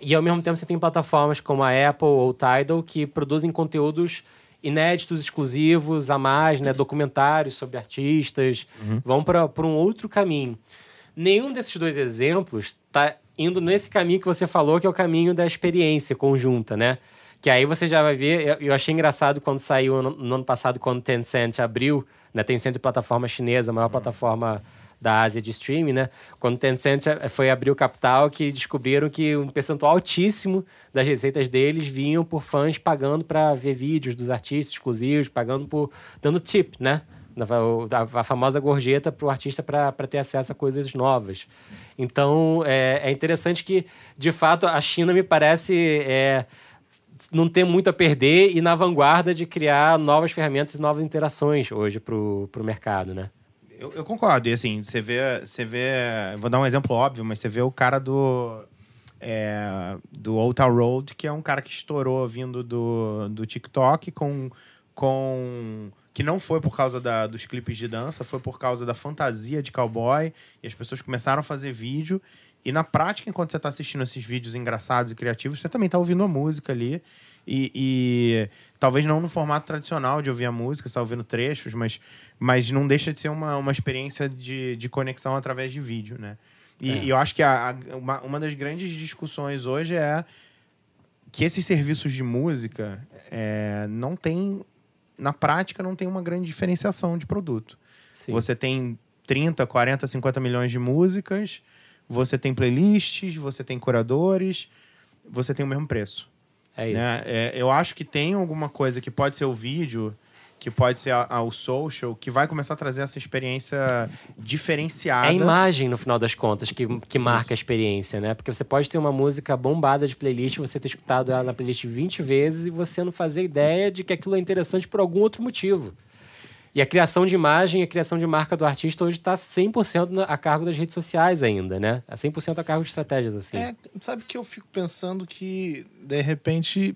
E ao mesmo tempo você tem plataformas como a Apple ou o Tidal que produzem conteúdos inéditos, exclusivos, a mais, né? Documentários sobre artistas. Uhum. Vão para um outro caminho. Nenhum desses dois exemplos tá indo nesse caminho que você falou, que é o caminho da experiência conjunta, né? Que aí você já vai ver... Eu achei engraçado quando saiu no ano passado, quando Tencent abriu, né? Tencent é plataforma chinesa, a maior plataforma da Ásia de streaming, né? Quando Tencent foi abrir o capital, que descobriram que um percentual altíssimo das receitas deles vinham por fãs pagando para ver vídeos dos artistas exclusivos, pagando por... dando tip, né? A famosa gorjeta para o artista para ter acesso a coisas novas. Então, é interessante que, de fato, a China me parece... não tem muito a perder e na vanguarda de criar novas ferramentas e novas interações hoje para o mercado, né? Eu concordo. E assim, você vê... Vou dar um exemplo óbvio, mas você vê o cara do Old Town Road, que é um cara que estourou vindo do TikTok que não foi por causa dos clipes de dança, foi por causa da fantasia de cowboy. E as pessoas começaram a fazer vídeo. E na prática, enquanto você está assistindo esses vídeos engraçados e criativos, você também está ouvindo a música ali. E talvez não no formato tradicional de ouvir a música, você está ouvindo trechos, mas não deixa de ser uma experiência de conexão através de vídeo, né? E eu acho que uma das grandes discussões hoje é que esses serviços de música não tem... Na prática, não tem uma grande diferenciação de produto. Sim. Você tem 30, 40, 50 milhões de músicas, você tem playlists, você tem curadores, você tem o mesmo preço. É isso. Né? Eu acho que tem alguma coisa que pode ser o vídeo, que pode ser o social, que vai começar a trazer essa experiência diferenciada. É a imagem, no final das contas, que marca a experiência, né? Porque você pode ter uma música bombada de playlist, você ter escutado ela na playlist 20 vezes e você não fazer ideia de que aquilo é interessante por algum outro motivo. E a criação de imagem, a criação de marca do artista hoje está 100% a cargo das redes sociais ainda, né? É 100% a cargo de estratégias, assim. Sabe que eu fico pensando que, de repente...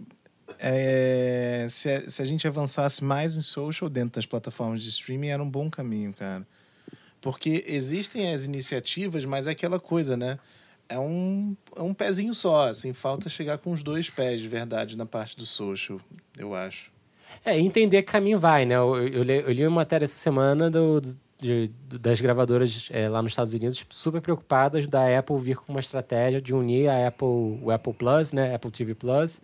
se a gente avançasse mais em social dentro das plataformas de streaming, era um bom caminho, cara. Porque existem as iniciativas, mas é aquela coisa, né? É um pezinho só, assim. Falta chegar com os dois pés, de verdade, na parte do social, eu acho. Entender que caminho vai, né? Eu li uma matéria essa semana das gravadoras lá nos Estados Unidos, super preocupadas da Apple vir com uma estratégia de unir o Apple Plus, né? Apple TV Plus,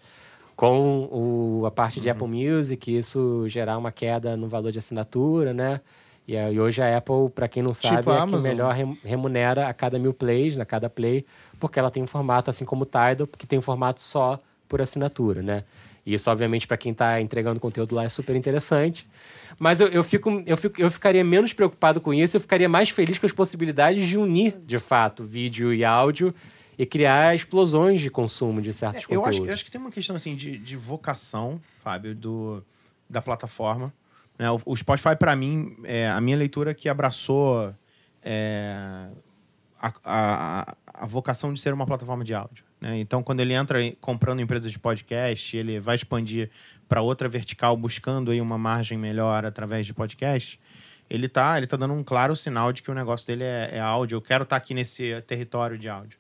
com a parte de Apple Music, isso gerar uma queda no valor de assinatura, né? E hoje a Apple, para quem não sabe, tipo a que melhor remunera a cada 1000 plays, na cada play, porque ela tem um formato, assim como o Tidal, que tem um formato só por assinatura, né? E isso, obviamente, para quem está entregando conteúdo lá é super interessante. Mas eu ficaria menos preocupado com isso, eu ficaria mais feliz com as possibilidades de unir, de fato, vídeo e áudio, e criar explosões de consumo de certos conteúdos. Eu acho que tem uma questão assim, de vocação, Fábio, da plataforma. Né? O Spotify, para mim, a minha leitura que abraçou a vocação de ser uma plataforma de áudio. Né? Então, quando ele entra comprando empresas de podcast, ele vai expandir para outra vertical, buscando aí uma margem melhor através de podcast... Ele tá dando um claro sinal de que o negócio dele é áudio. Eu quero estar aqui nesse território de áudio.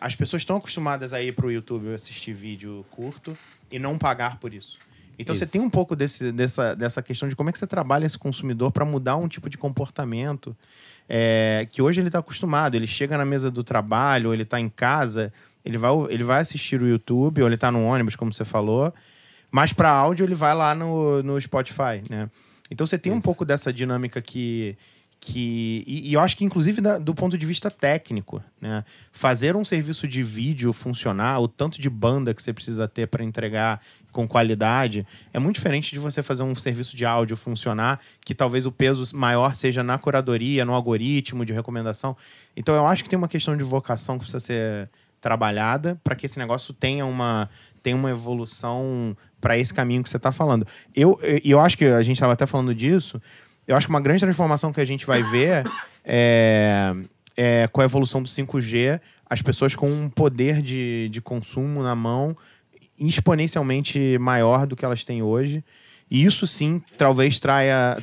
As pessoas estão acostumadas a ir para o YouTube assistir vídeo curto e não pagar por isso. Então isso. Você tem um pouco dessa questão de como é que você trabalha esse consumidor para mudar um tipo de comportamento que hoje ele está acostumado. Ele chega na mesa do trabalho, ou ele está em casa, ele vai assistir o YouTube, ou ele está no ônibus, como você falou. Mas para áudio ele vai lá no Spotify, né? Então você tem um pouco dessa dinâmica que eu acho que, inclusive, do ponto de vista técnico, né? Fazer um serviço de vídeo funcionar, o tanto de banda que você precisa ter para entregar com qualidade, é muito diferente de você fazer um serviço de áudio funcionar, que talvez o peso maior seja na curadoria, no algoritmo de recomendação. Então eu acho que tem uma questão de vocação que precisa ser trabalhada para que esse negócio tenha uma evolução para esse caminho que você está falando. Eu acho que a gente estava até falando disso. Eu acho que uma grande transformação que a gente vai ver com a evolução do 5G, as pessoas com um poder de consumo na mão exponencialmente maior do que elas têm hoje. E isso, sim, talvez traga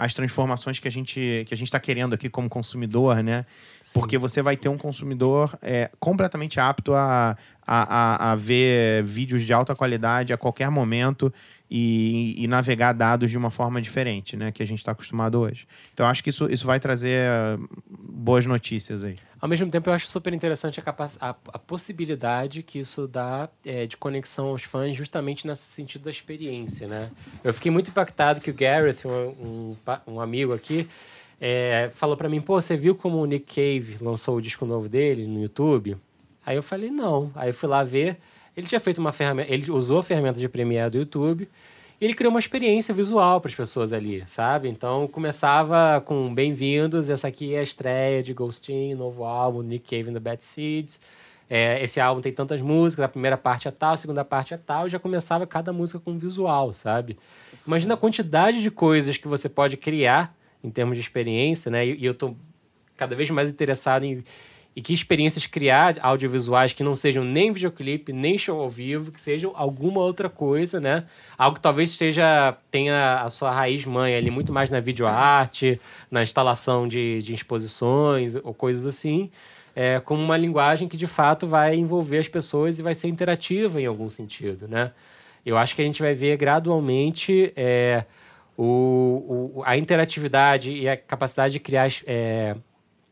as transformações que a gente está querendo aqui como consumidor, né? Sim. Porque você vai ter um consumidor completamente apto a a ver vídeos de alta qualidade a qualquer momento e navegar dados de uma forma diferente, né? Que a gente está acostumado hoje. Então, acho que isso vai trazer boas notícias aí. Ao mesmo tempo, eu acho super interessante a possibilidade que isso dá de conexão aos fãs, justamente nesse sentido da experiência, né? Eu fiquei muito impactado que o Gareth, um amigo aqui, falou pra mim, pô, você viu como o Nick Cave lançou o disco novo dele no YouTube? Aí eu falei, não. Aí eu fui lá ver. Ele tinha feito uma ferramenta, ele usou a ferramenta de Premiere do YouTube e ele criou uma experiência visual para as pessoas ali, sabe? Então, começava com bem-vindos, essa aqui é a estreia de Ghostin, novo álbum, Nick Cave and the Bad Seeds. Esse álbum tem tantas músicas, a primeira parte é tal, a segunda parte é tal, e já começava cada música com visual, sabe? Imagina a quantidade de coisas que você pode criar em termos de experiência, né? E eu tô cada vez mais interessado em que experiências criar audiovisuais que não sejam nem videoclipe, nem show ao vivo, que sejam alguma outra coisa, né? Algo que talvez tenha a sua raiz mãe ali, muito mais na videoarte, na instalação de exposições ou coisas assim, como uma linguagem que, de fato, vai envolver as pessoas e vai ser interativa em algum sentido, né? Eu acho que a gente vai ver gradualmente a interatividade e a capacidade de criar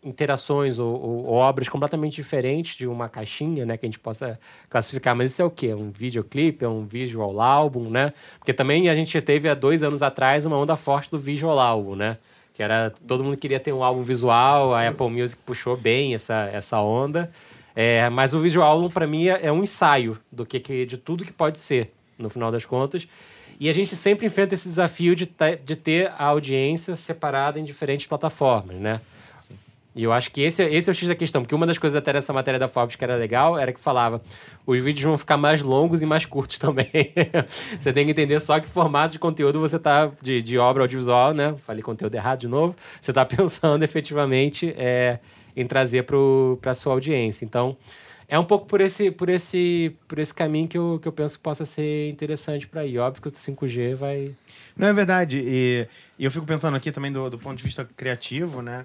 interações ou obras completamente diferentes de uma caixinha, né, que a gente possa classificar. Mas isso é o quê? Um videoclipe? É um visual álbum, né? Porque também a gente teve há 2 anos atrás uma onda forte do visual álbum, né? Que era... Todo mundo queria ter um álbum visual, a Apple Music puxou bem essa onda. Mas o visual álbum, para mim, é um ensaio de tudo que pode ser, no final das contas. E a gente sempre enfrenta esse desafio de ter a audiência separada em diferentes plataformas, né? E eu acho que esse é o X da questão, porque uma das coisas até dessa matéria da Forbes que era legal era que falava, os vídeos vão ficar mais longos e mais curtos também. Você tem que entender só que formato de conteúdo você tá, de obra audiovisual, né? Falei conteúdo errado de novo. Você tá pensando efetivamente em trazer para a sua audiência. Então, é um pouco por esse caminho que eu penso que possa ser interessante para aí. Óbvio que o 5G vai... Não, é verdade. E eu fico pensando aqui também do ponto de vista criativo, né?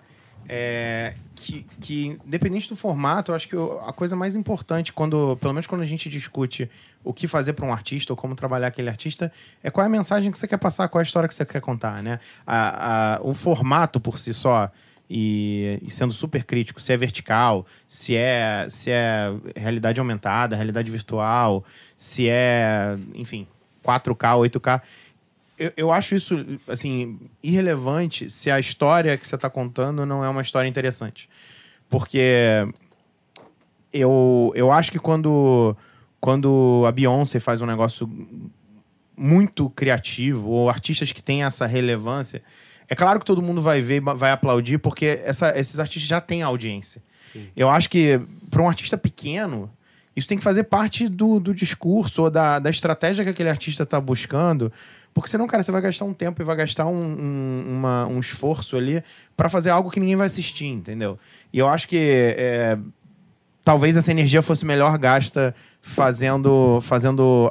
Que independente do formato, eu acho que a coisa mais importante, pelo menos quando a gente discute o que fazer para um artista ou como trabalhar aquele artista, é qual é a mensagem que você quer passar, qual é a história que você quer contar, né? O formato por si só, e sendo super crítico, se é vertical, se é realidade aumentada, realidade virtual, se é, enfim, 4K, 8K... Eu acho isso, assim, irrelevante se a história que você está contando não é uma história interessante. Porque eu acho que quando a Beyoncé faz um negócio muito criativo, ou artistas que têm essa relevância, é claro que todo mundo vai ver, vai aplaudir, porque esses artistas já têm audiência. Sim. Eu acho que para um artista pequeno... Isso tem que fazer parte do discurso ou da estratégia que aquele artista está buscando. Porque senão, cara, você vai gastar um tempo e vai gastar um esforço ali para fazer algo que ninguém vai assistir, entendeu? E eu acho que talvez essa energia fosse melhor gasta fazendo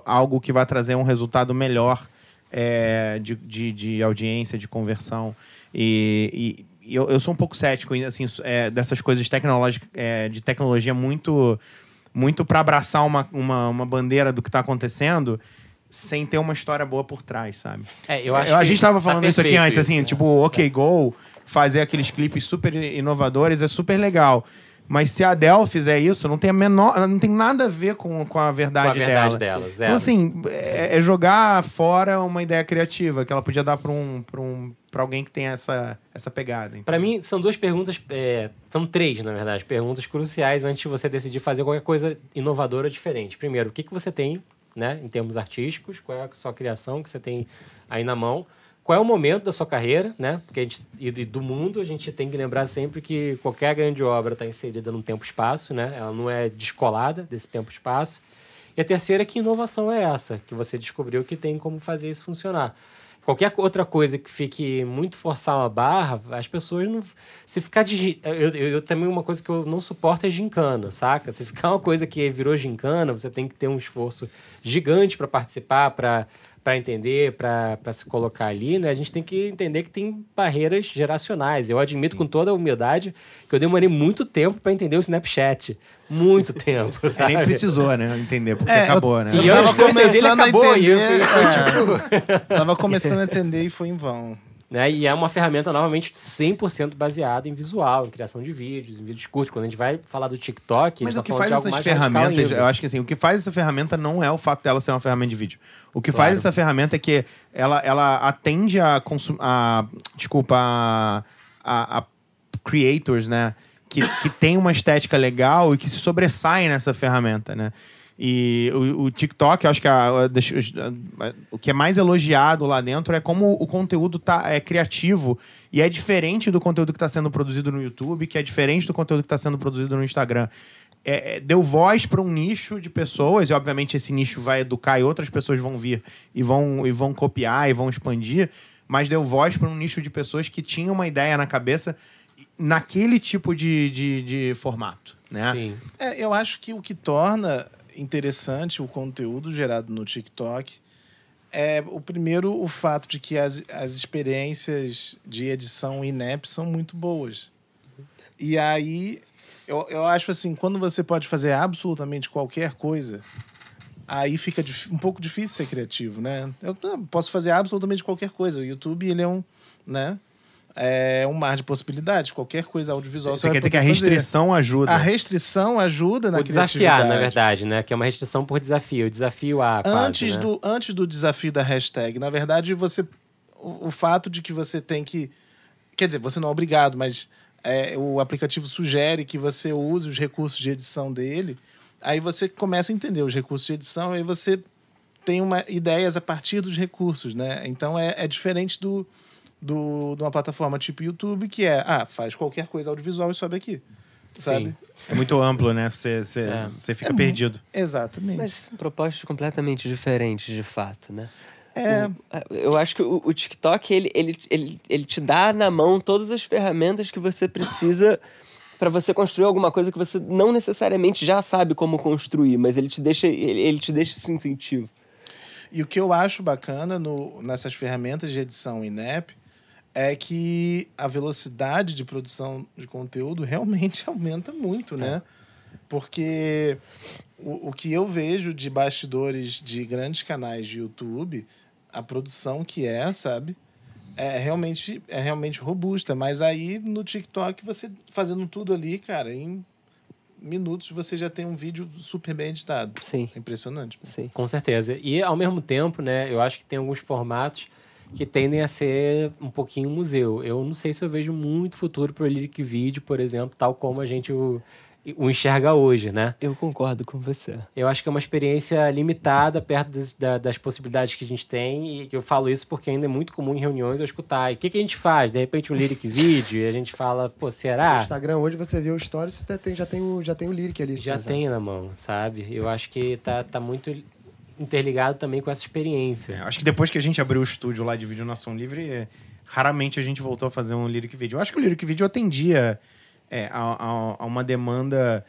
algo que vai trazer um resultado melhor de audiência, de conversão. E eu sou um pouco cético assim, dessas coisas de tecnologia muito para abraçar uma bandeira do que está acontecendo sem ter uma história boa por trás, sabe? Eu acho a gente estava falando isso aqui antes, assim, isso, tipo, OK Go, fazer aqueles clipes super inovadores é super legal. Mas se a Adele fizer isso, não tem nada a ver com a verdade dela. Então, assim, é jogar fora uma ideia criativa que ela podia dar para alguém que tem essa pegada. Então. Para mim, são 2 perguntas... são 3, na verdade, perguntas cruciais antes de você decidir fazer qualquer coisa inovadora diferente. Primeiro, o que você tem, né, em termos artísticos? Qual é a sua criação que você tem aí na mão? Qual é o momento da sua carreira, né? Porque e do mundo, a gente tem que lembrar sempre que qualquer grande obra está inserida num tempo-espaço, né? Ela não é descolada desse tempo-espaço. E a terceira é que inovação é essa, que você descobriu que tem como fazer isso funcionar. Qualquer outra coisa que fique muito forçar uma barra, as pessoas não... Se ficar de... Eu também, uma coisa que eu não suporto é gincana, saca? Se ficar uma coisa que virou gincana, você tem que ter um esforço gigante para participar, para para entender, para se colocar ali, né? A gente tem que entender que tem barreiras geracionais. Eu admito, sim, com toda a humildade que eu demorei muito tempo para entender o Snapchat. Muito tempo, sabe? Nem precisou, né? Entender, porque acabou, né? E eu tava começando a entender. Tava começando a entender e foi em vão. Né? E é uma ferramenta, novamente, 100% baseada em visual, em criação de vídeos, em vídeos curtos. Quando a gente vai falar do TikTok... Mas o que faz essas ferramentas... Eu acho que assim, o que faz essa ferramenta não é o fato dela ser uma ferramenta de vídeo. O que faz essa ferramenta é que ela atende a... a creators, né? Que tem uma estética legal e que se sobressaem nessa ferramenta, né? E o TikTok, eu acho que o que é mais elogiado lá dentro é como o conteúdo é criativo e é diferente do conteúdo que está sendo produzido no YouTube, que é diferente do conteúdo que está sendo produzido no Instagram. Deu voz para um nicho de pessoas, e obviamente esse nicho vai educar e outras pessoas vão vir e vão copiar e vão expandir, mas deu voz para um nicho de pessoas que tinham uma ideia na cabeça naquele tipo de formato, né? Sim. Eu acho que o que torna... interessante o conteúdo gerado no TikTok é o fato de que as experiências de edição in-app são muito boas. E aí eu acho assim, quando você pode fazer absolutamente qualquer coisa, aí fica um pouco difícil ser criativo, né? Eu posso fazer absolutamente qualquer coisa. O YouTube, ele é um mar de possibilidades. Qualquer coisa audiovisual você quer ter que a restrição fazer. Ajuda. A restrição ajuda na criatividade. Desafiar, na verdade, né? Que é uma restrição por desafio. O desafio a antes, né? Antes do desafio da hashtag. Na verdade, o fato de que você tem que... Quer dizer, você não é obrigado, mas o aplicativo sugere que você use os recursos de edição dele. Aí você começa a entender os recursos de edição. Aí você tem ideias a partir dos recursos, né? Então é diferente de uma plataforma tipo YouTube, que faz qualquer coisa audiovisual e sobe aqui, sabe? Sim. É muito amplo, né? Você fica perdido. Exatamente. Mas são propostas completamente diferentes, de fato, né? Eu acho que o TikTok, ele te dá na mão todas as ferramentas que você precisa para você construir alguma coisa que você não necessariamente já sabe como construir, mas ele te deixa esse intuitivo. E o que eu acho bacana nessas ferramentas de edição in-app é que a velocidade de produção de conteúdo realmente aumenta muito, né? Porque o que eu vejo de bastidores de grandes canais de YouTube, a produção que sabe? É realmente robusta. Mas aí, no TikTok, você fazendo tudo ali, cara, em minutos você já tem um vídeo super bem editado. Sim. É impressionante. Sim. Com certeza. E, ao mesmo tempo, né, eu acho que tem alguns formatos que tendem a ser um pouquinho museu. Eu não sei se eu vejo muito futuro para o lyric video, por exemplo, tal como a gente o enxerga hoje, né? Eu concordo com você. Eu acho que é uma experiência limitada perto das possibilidades que a gente tem, e eu falo isso porque ainda é muito comum em reuniões eu escutar. E o que a gente faz? De repente um lyric video, e a gente fala, pô, será? No Instagram hoje você vê o stories e já tem o lyric ali. Já tem na mão, sabe? Eu acho que tá muito... interligado também com essa experiência. Acho que depois que a gente abriu o estúdio lá de vídeo na Som Livre, raramente a gente voltou a fazer um lyric video. Eu acho que o lyric video atendia a uma demanda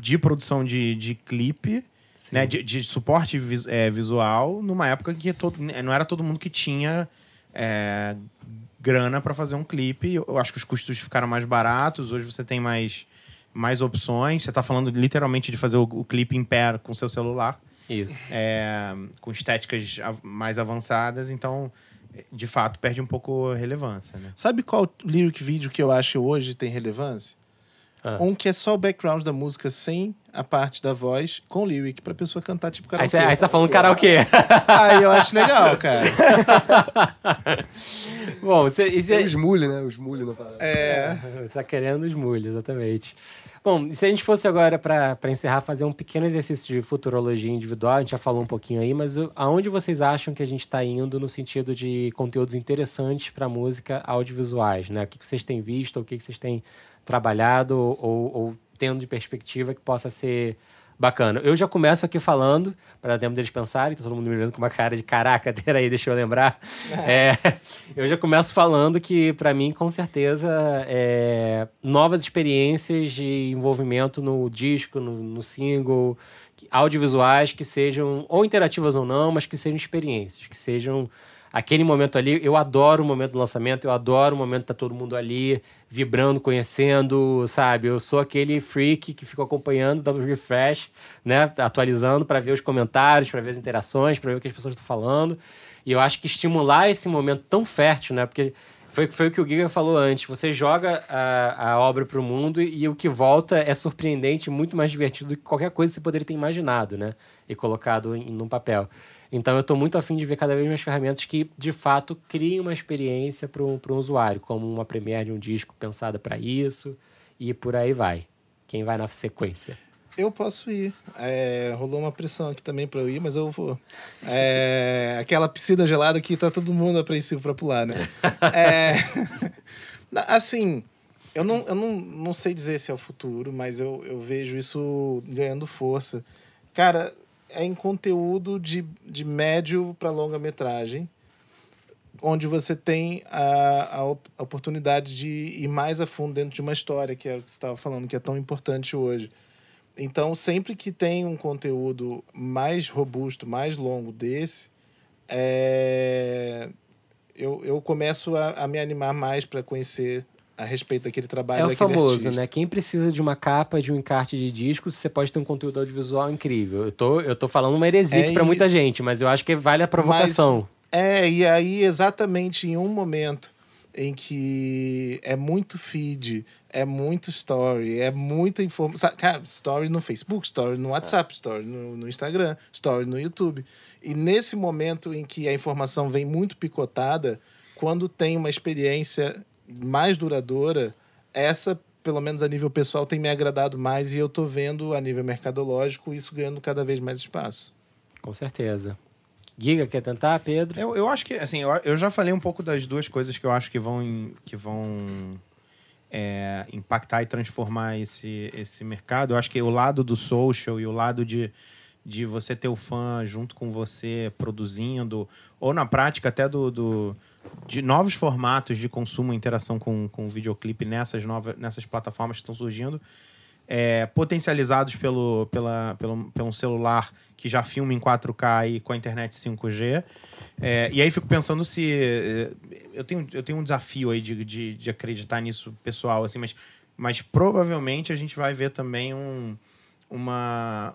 de produção de clipe, né, de suporte visual, numa época que não era todo mundo que tinha grana para fazer um clipe. Eu acho que os custos ficaram mais baratos, hoje você tem mais opções. Você está falando literalmente de fazer o clipe em pé com seu celular. Isso. Com estéticas mais avançadas, então, de fato, perde um pouco a relevância, né? Sabe qual lyric video que eu acho hoje tem relevância? Um que é só o background da música sem a parte da voz, com lyric, pra pessoa cantar tipo karaokê. Aí você tá falando karaokê. Aí eu acho legal, cara. Bom, tem os mule, né? Os mule na parada. Você tá querendo os mule, exatamente. Bom, e se a gente fosse agora, para encerrar, fazer um pequeno exercício de futurologia individual, a gente já falou um pouquinho aí, mas aonde vocês acham que a gente está indo no sentido de conteúdos interessantes para música audiovisuais, né? O que vocês têm visto, o que vocês têm trabalhado ou tendo de perspectiva que possa ser bacana. Eu já começo aqui falando, para tempo deles pensarem, tá todo mundo me olhando com uma cara de caraca, peraí, deixa eu lembrar. Eu já começo falando que, para mim, com certeza, novas experiências de envolvimento no disco, no single, audiovisuais que sejam, ou interativas ou não, mas que sejam experiências, que sejam aquele momento ali. Eu adoro o momento do lançamento, eu adoro o momento que tá todo mundo ali, vibrando, conhecendo, sabe? Eu sou aquele freak que fica acompanhando, dando refresh, né? Atualizando para ver os comentários, para ver as interações, para ver o que as pessoas estão falando. E eu acho que estimular esse momento tão fértil, né? Porque foi o que o Giga falou antes. Você joga a obra pro mundo e o que volta é surpreendente, muito mais divertido do que qualquer coisa que você poderia ter imaginado, né? E colocado num papel. Então, eu estou muito afim de ver cada vez mais ferramentas que, de fato, criem uma experiência para um usuário, como uma premiere de um disco pensada para isso, e por aí vai. Quem vai na sequência? Eu posso ir. Rolou uma pressão aqui também para eu ir, mas eu vou. Aquela piscina gelada que tá todo mundo apreensivo para pular, né? Assim, eu não sei dizer se é o futuro, mas eu vejo isso ganhando força. Cara, é em conteúdo de médio para longa-metragem, onde você tem a oportunidade de ir mais a fundo dentro de uma história, que é o que você estava falando, que é tão importante hoje. Então, sempre que tem um conteúdo mais robusto, mais longo desse, eu começo a me animar mais para conhecer a respeito daquele trabalho. É o famoso, artista, né? Quem precisa de uma capa, de um encarte de disco, você pode ter um conteúdo audiovisual incrível. Eu tô falando uma heresia aqui pra muita gente, mas eu acho que vale a provocação. E aí, exatamente em um momento em que é muito feed, é muito story, é muita informação. Cara, story no Facebook, story no WhatsApp, story no Instagram, story no YouTube. E nesse momento em que a informação vem muito picotada, quando tem uma experiência mais duradoura, essa, pelo menos a nível pessoal, tem me agradado mais, e eu tô vendo a nível mercadológico isso ganhando cada vez mais espaço. Com certeza. Giga, quer tentar, Pedro? Eu acho que, assim, eu já falei um pouco das duas coisas que eu acho que vão impactar e transformar esse mercado. Eu acho que o lado do social e o lado de você ter o fã junto com você produzindo, ou na prática até de novos formatos de consumo e interação com o videoclipe nessas plataformas que estão surgindo, potencializados pelo um celular que já filma em 4K e com a internet 5G. E aí fico pensando se... Eu tenho um desafio aí de acreditar nisso pessoal, assim, mas provavelmente a gente vai ver também uma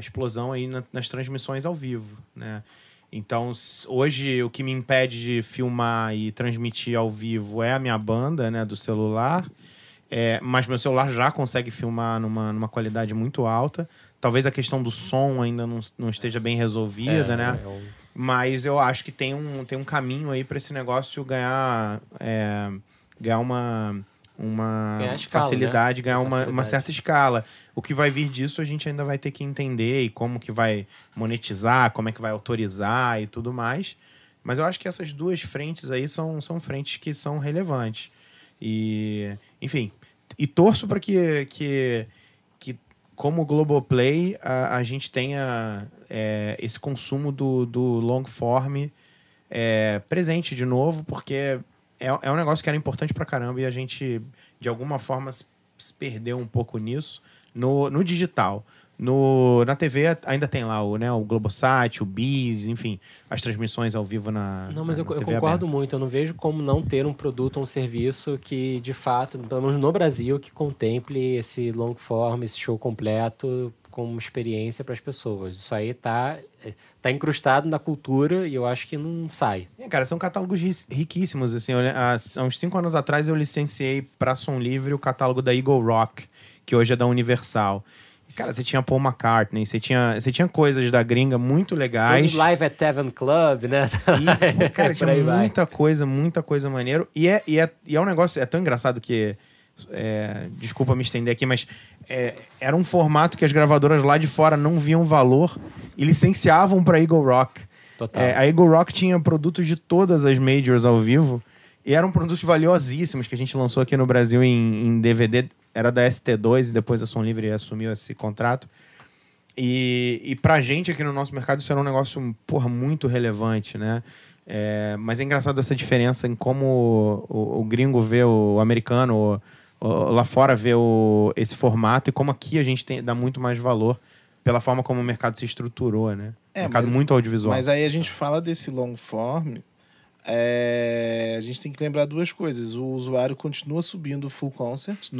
explosão aí nas transmissões ao vivo, né? Então, hoje, o que me impede de filmar e transmitir ao vivo é a minha banda, né, do celular. Mas meu celular já consegue filmar numa qualidade muito alta. Talvez a questão do som ainda não esteja bem resolvida, né? Mas eu acho que tem um caminho aí para esse negócio ganhar uma escala, facilidade, né? Ganhar uma certa escala. O que vai vir disso a gente ainda vai ter que entender, e como que vai monetizar, como é que vai autorizar e tudo mais. Mas eu acho que essas duas frentes aí são frentes que são relevantes. E, enfim, e torço para que como Globoplay, a gente tenha esse consumo do long form presente de novo, porque... É um negócio que era importante pra caramba, e a gente, de alguma forma, se perdeu um pouco nisso. No digital. Na TV ainda tem lá o Globosat, o Biz, enfim, as transmissões ao vivo na... Não, mas eu concordo muito. Eu não vejo como não ter um produto ou um serviço que, de fato, pelo menos no Brasil, que contemple esse long form, esse show completo, como experiência para as pessoas. Isso aí tá incrustado na cultura e eu acho que não sai. Cara, são catálogos riquíssimos, assim. Há uns 5 anos atrás eu licenciei para Som Livre o catálogo da Eagle Rock, que hoje é da Universal. E, cara, você tinha Paul McCartney, você tinha coisas da gringa muito legais. Live at Tavern Club, né? E, cara, tinha muita coisa maneira. E é um negócio... É tão engraçado que... desculpa me estender aqui, mas era um formato que as gravadoras lá de fora não viam valor e licenciavam para Eagle Rock. Total. A Eagle Rock tinha produtos de todas as majors ao vivo e eram produtos valiosíssimos que a gente lançou aqui no Brasil em DVD era da ST2 e depois a Som Livre assumiu esse contrato. E pra gente aqui no nosso mercado isso era um negócio, porra, muito relevante, né? É, mas é engraçado essa diferença em como o gringo vê o americano, lá fora vê esse formato, e como aqui a gente dá muito mais valor pela forma como o mercado se estruturou, né? É, mercado muito audiovisual. Mas aí a gente fala desse long form, a gente tem que lembrar duas coisas. O usuário continua subindo full concert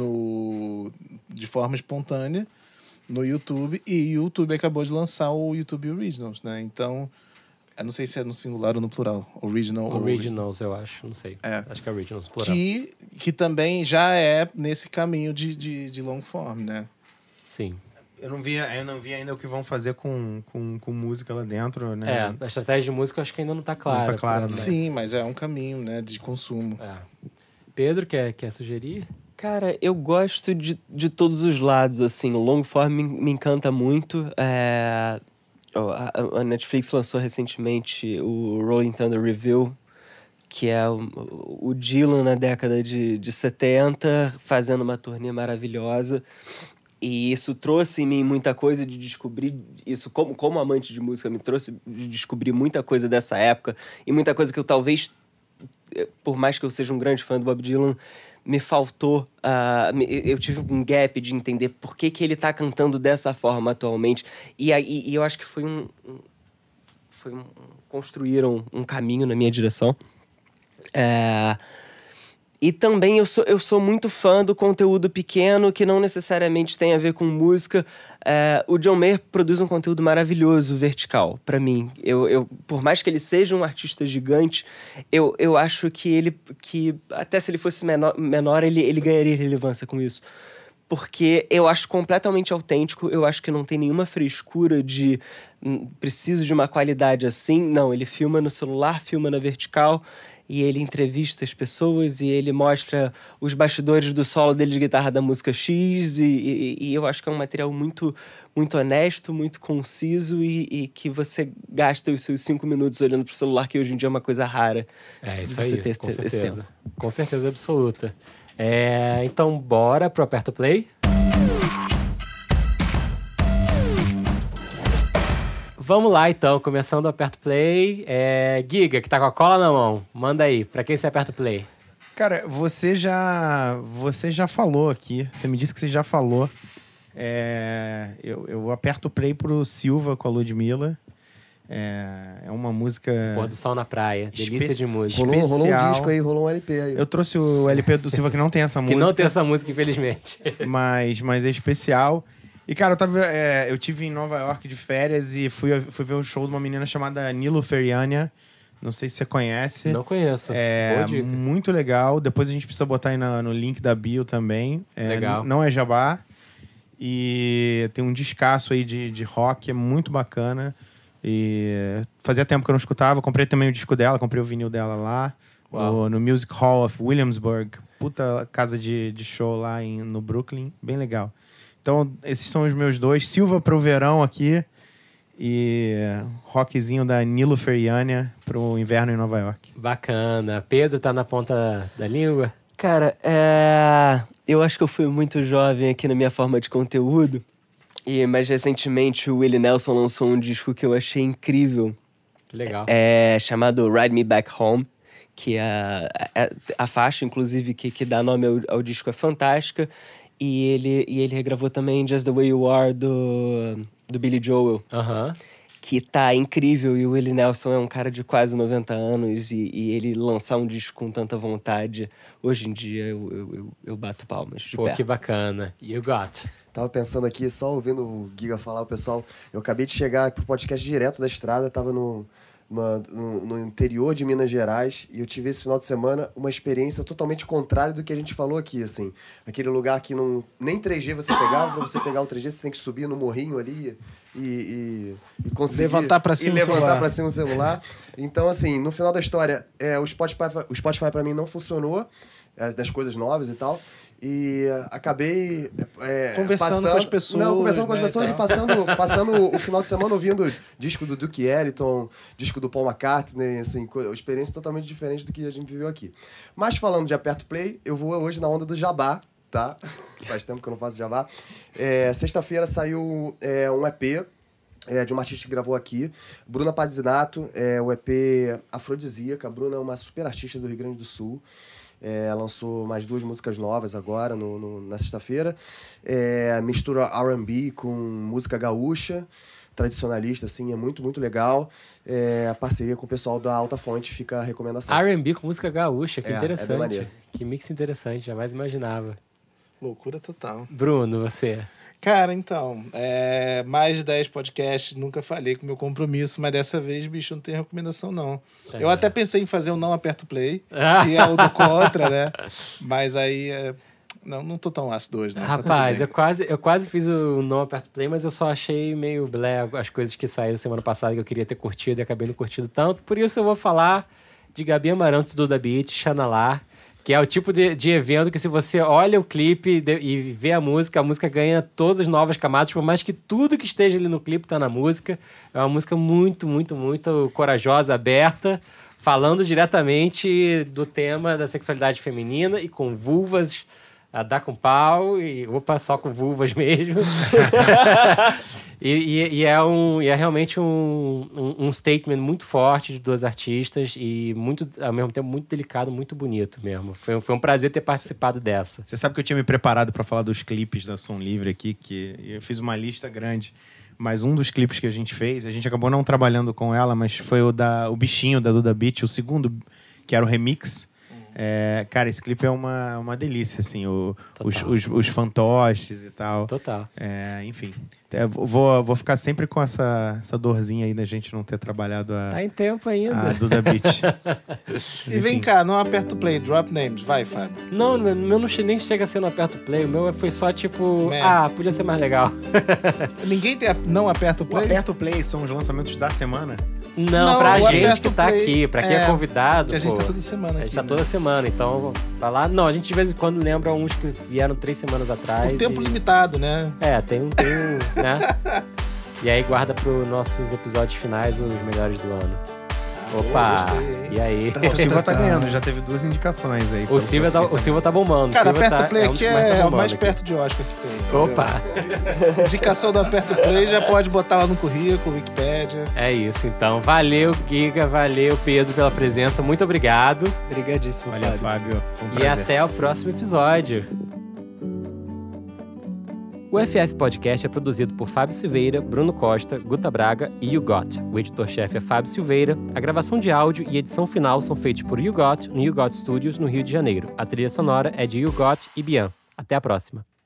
de forma espontânea no YouTube, e o YouTube acabou de lançar o YouTube Originals, né? Então, eu não sei se é no singular ou no plural. Originals, eu acho, não sei. É. Acho que é Originals, plural. Que também já é nesse caminho de long form, né? Sim. Eu não vi ainda o que vão fazer com música lá dentro, né? É, a estratégia de música eu acho que ainda não tá clara. Não tá clara, né? Sim, mas é um caminho, né, de consumo. É. Pedro, quer sugerir? Cara, eu gosto de todos os lados, assim. O long form me encanta muito. A Netflix lançou recentemente o Rolling Thunder Review, que é o Dylan na década de 70, fazendo uma turnê maravilhosa. E isso trouxe em mim muita coisa de descobrir isso, como amante de música, me trouxe de descobrir muita coisa dessa época. E muita coisa que eu talvez, por mais que eu seja um grande fã do Bob Dylan, me faltou. Eu tive um gap de entender por que ele tá cantando dessa forma atualmente. E eu acho que construíram um caminho na minha direção. E também eu sou muito fã do conteúdo pequeno, que não necessariamente tem a ver com música. O John Mayer produz um conteúdo maravilhoso, vertical, pra mim. Por mais que ele seja um artista gigante, eu acho que até se ele fosse menor, ele ganharia relevância com isso. Porque eu acho completamente autêntico, eu acho que não tem nenhuma frescura de preciso de uma qualidade assim. Não, ele filma no celular, filma na vertical, e ele entrevista as pessoas, e ele mostra os bastidores do solo dele de guitarra da música X, e eu acho que é um material muito, muito honesto, muito conciso, e que você gasta os seus 5 minutos olhando pro celular, que hoje em dia é uma coisa rara. É, isso aí, com certeza. Com certeza absoluta. Então, bora pro Aperta Play. Vamos lá, então. Começando o Aperta Play. Giga, que tá com a cola na mão, manda aí. Pra quem você aperta o play? Cara, você já falou aqui. Você me disse que você já falou. Eu aperto o play pro Silva com a Ludmilla. É uma música... Pôr do sol na praia. Delícia de música. Rolou um disco aí, rolou um LP aí. Eu trouxe o LP do Silva que não tem essa música. Que não tem essa música, infelizmente. Mas é especial. E, cara, eu tive em Nova York de férias e fui ver um show de uma menina chamada Nilo Feriania. Não sei se você conhece. Não conheço. Boa dica. Muito legal. Depois a gente precisa botar aí no link da bio também. Legal. Não é jabá. E tem um descasso aí de rock. É muito bacana. E fazia tempo que eu não escutava. Comprei também o disco dela, comprei o vinil dela lá no Music Hall of Williamsburg. Puta casa de show lá no Brooklyn, bem legal. Então esses são os meus dois. Silva pro verão aqui e rockzinho da Nilo Feriania pro inverno em Nova York. Bacana. Pedro, tá na ponta da língua? Cara, eu acho que eu fui muito jovem aqui na minha forma de conteúdo. E mais recentemente, o Willie Nelson lançou um disco que eu achei incrível. Legal. Chamado Ride Me Back Home, que a faixa, inclusive, que dá nome ao disco é fantástica. E ele regravou também Just The Way You Are, do Billy Joel. Uh-huh. Que tá incrível. E o Willie Nelson é um cara de quase 90 anos. E ele lançar um disco com tanta vontade, hoje em dia eu bato palmas de pé. Pô, que bacana. You got. Tava pensando aqui, só ouvindo o Giga falar, o pessoal... Eu acabei de chegar pro podcast direto da estrada. Tava no interior de Minas Gerais. E eu tive esse final de semana uma experiência totalmente contrária do que a gente falou aqui, assim. Aquele lugar que não, nem 3G você pegava. Pra você pegar o 3G, você tem que subir no morrinho ali... E conseguir levantar pra cima o celular. Então, assim, no final da história, o Spotify pra mim não funcionou, das coisas novas e tal. E acabei conversando com as pessoas. Não, conversando com as pessoas e passando o final de semana ouvindo disco do Duke Ellington, disco do Paul McCartney, assim, experiência totalmente diferente do que a gente viveu aqui. Mas falando de Aperto Play, eu vou hoje na onda do jabá. tá? Faz tempo que eu não faço jabá. Sexta-feira saiu um EP de uma artista que gravou aqui, Bruna Pazinato, o EP Afrodisíaca. A Bruna é uma super artista do Rio Grande do Sul. Lançou mais duas músicas novas agora, na sexta-feira. Mistura R&B com música gaúcha, tradicionalista, assim, é muito, muito legal. A parceria com o pessoal da Alta Fonte, fica a recomendação. R&B com música gaúcha, que interessante. Que mix interessante, jamais imaginava. Loucura total. Bruno, você... Cara, então, mais de 10 podcasts, nunca falei com o meu compromisso, mas dessa vez, bicho, não tem recomendação, não. Eu até pensei em fazer um Não Aperto Play, que é o do Contra, né? Mas aí, não tô tão ácido hoje, né? Rapaz, tá, eu quase fiz o Não Aperto Play, mas eu só achei meio blé as coisas que saíram semana passada que eu queria ter curtido e acabei não curtindo tanto. Por isso eu vou falar de Gabi Amarantos, Duda Beat, Xanalá. Que é o tipo de evento que, se você olha o clipe e vê a música ganha todas as novas camadas, por mais que tudo que esteja ali no clipe está na música. É uma música muito, muito, muito corajosa, aberta, falando diretamente do tema da sexualidade feminina e com vulvas a dar com pau e... Opa, só com vulvas mesmo. É realmente um statement muito forte de duas artistas e, muito, ao mesmo tempo, muito delicado, muito bonito mesmo. Foi um prazer ter participado dessa. Você sabe que eu tinha me preparado para falar dos clipes da Som Livre aqui, que eu fiz uma lista grande, mas um dos clipes que a gente fez, a gente acabou não trabalhando com ela, mas foi o Bichinho, da Duda Beat, o segundo, que era o remix. Cara, esse clipe é uma delícia, assim, os fantoches e tal. Total. Enfim, vou ficar sempre com essa dorzinha aí da gente não ter trabalhado a... Tá em tempo ainda. A Duda Beat. E vem cá, Não Aperto Play, drop names, vai, Fábio. Não, meu não nem chega a ser Não Aperto Play, o meu foi só tipo, podia ser mais legal. Ninguém tem Não Aperto Play? O Aperto Play são os lançamentos da semana. Não, pra gente que tá aqui, pra quem é convidado. A gente tá toda semana aqui. A gente tá toda semana, então falar. Não, a gente de vez em quando lembra uns que vieram 3 semanas atrás. O tempo limitado, né? Tem né? E aí guarda pros nossos episódios finais os melhores do ano. Opa! Gostei, e aí? O Silva tá ganhando, já teve 2 indicações aí. O Silva tá bombando. Cara, Aperto Play aqui é o mais perto de Oscar que tem. Entendeu? Opa! Indicação do Aperto Play já pode botar lá no currículo, Wikipédia. É isso, então. Valeu, Giga. Valeu, Pedro, pela presença. Muito obrigado. Obrigadíssimo, Fábio. Valeu, Fábio. E até o próximo episódio. O FF Podcast é produzido por Fábio Silveira, Bruno Costa, Guta Braga e YouGot. O editor-chefe é Fábio Silveira. A gravação de áudio e edição final são feitos por YouGot, no YouGot Studios, no Rio de Janeiro. A trilha sonora é de YouGot e Bian. Até a próxima.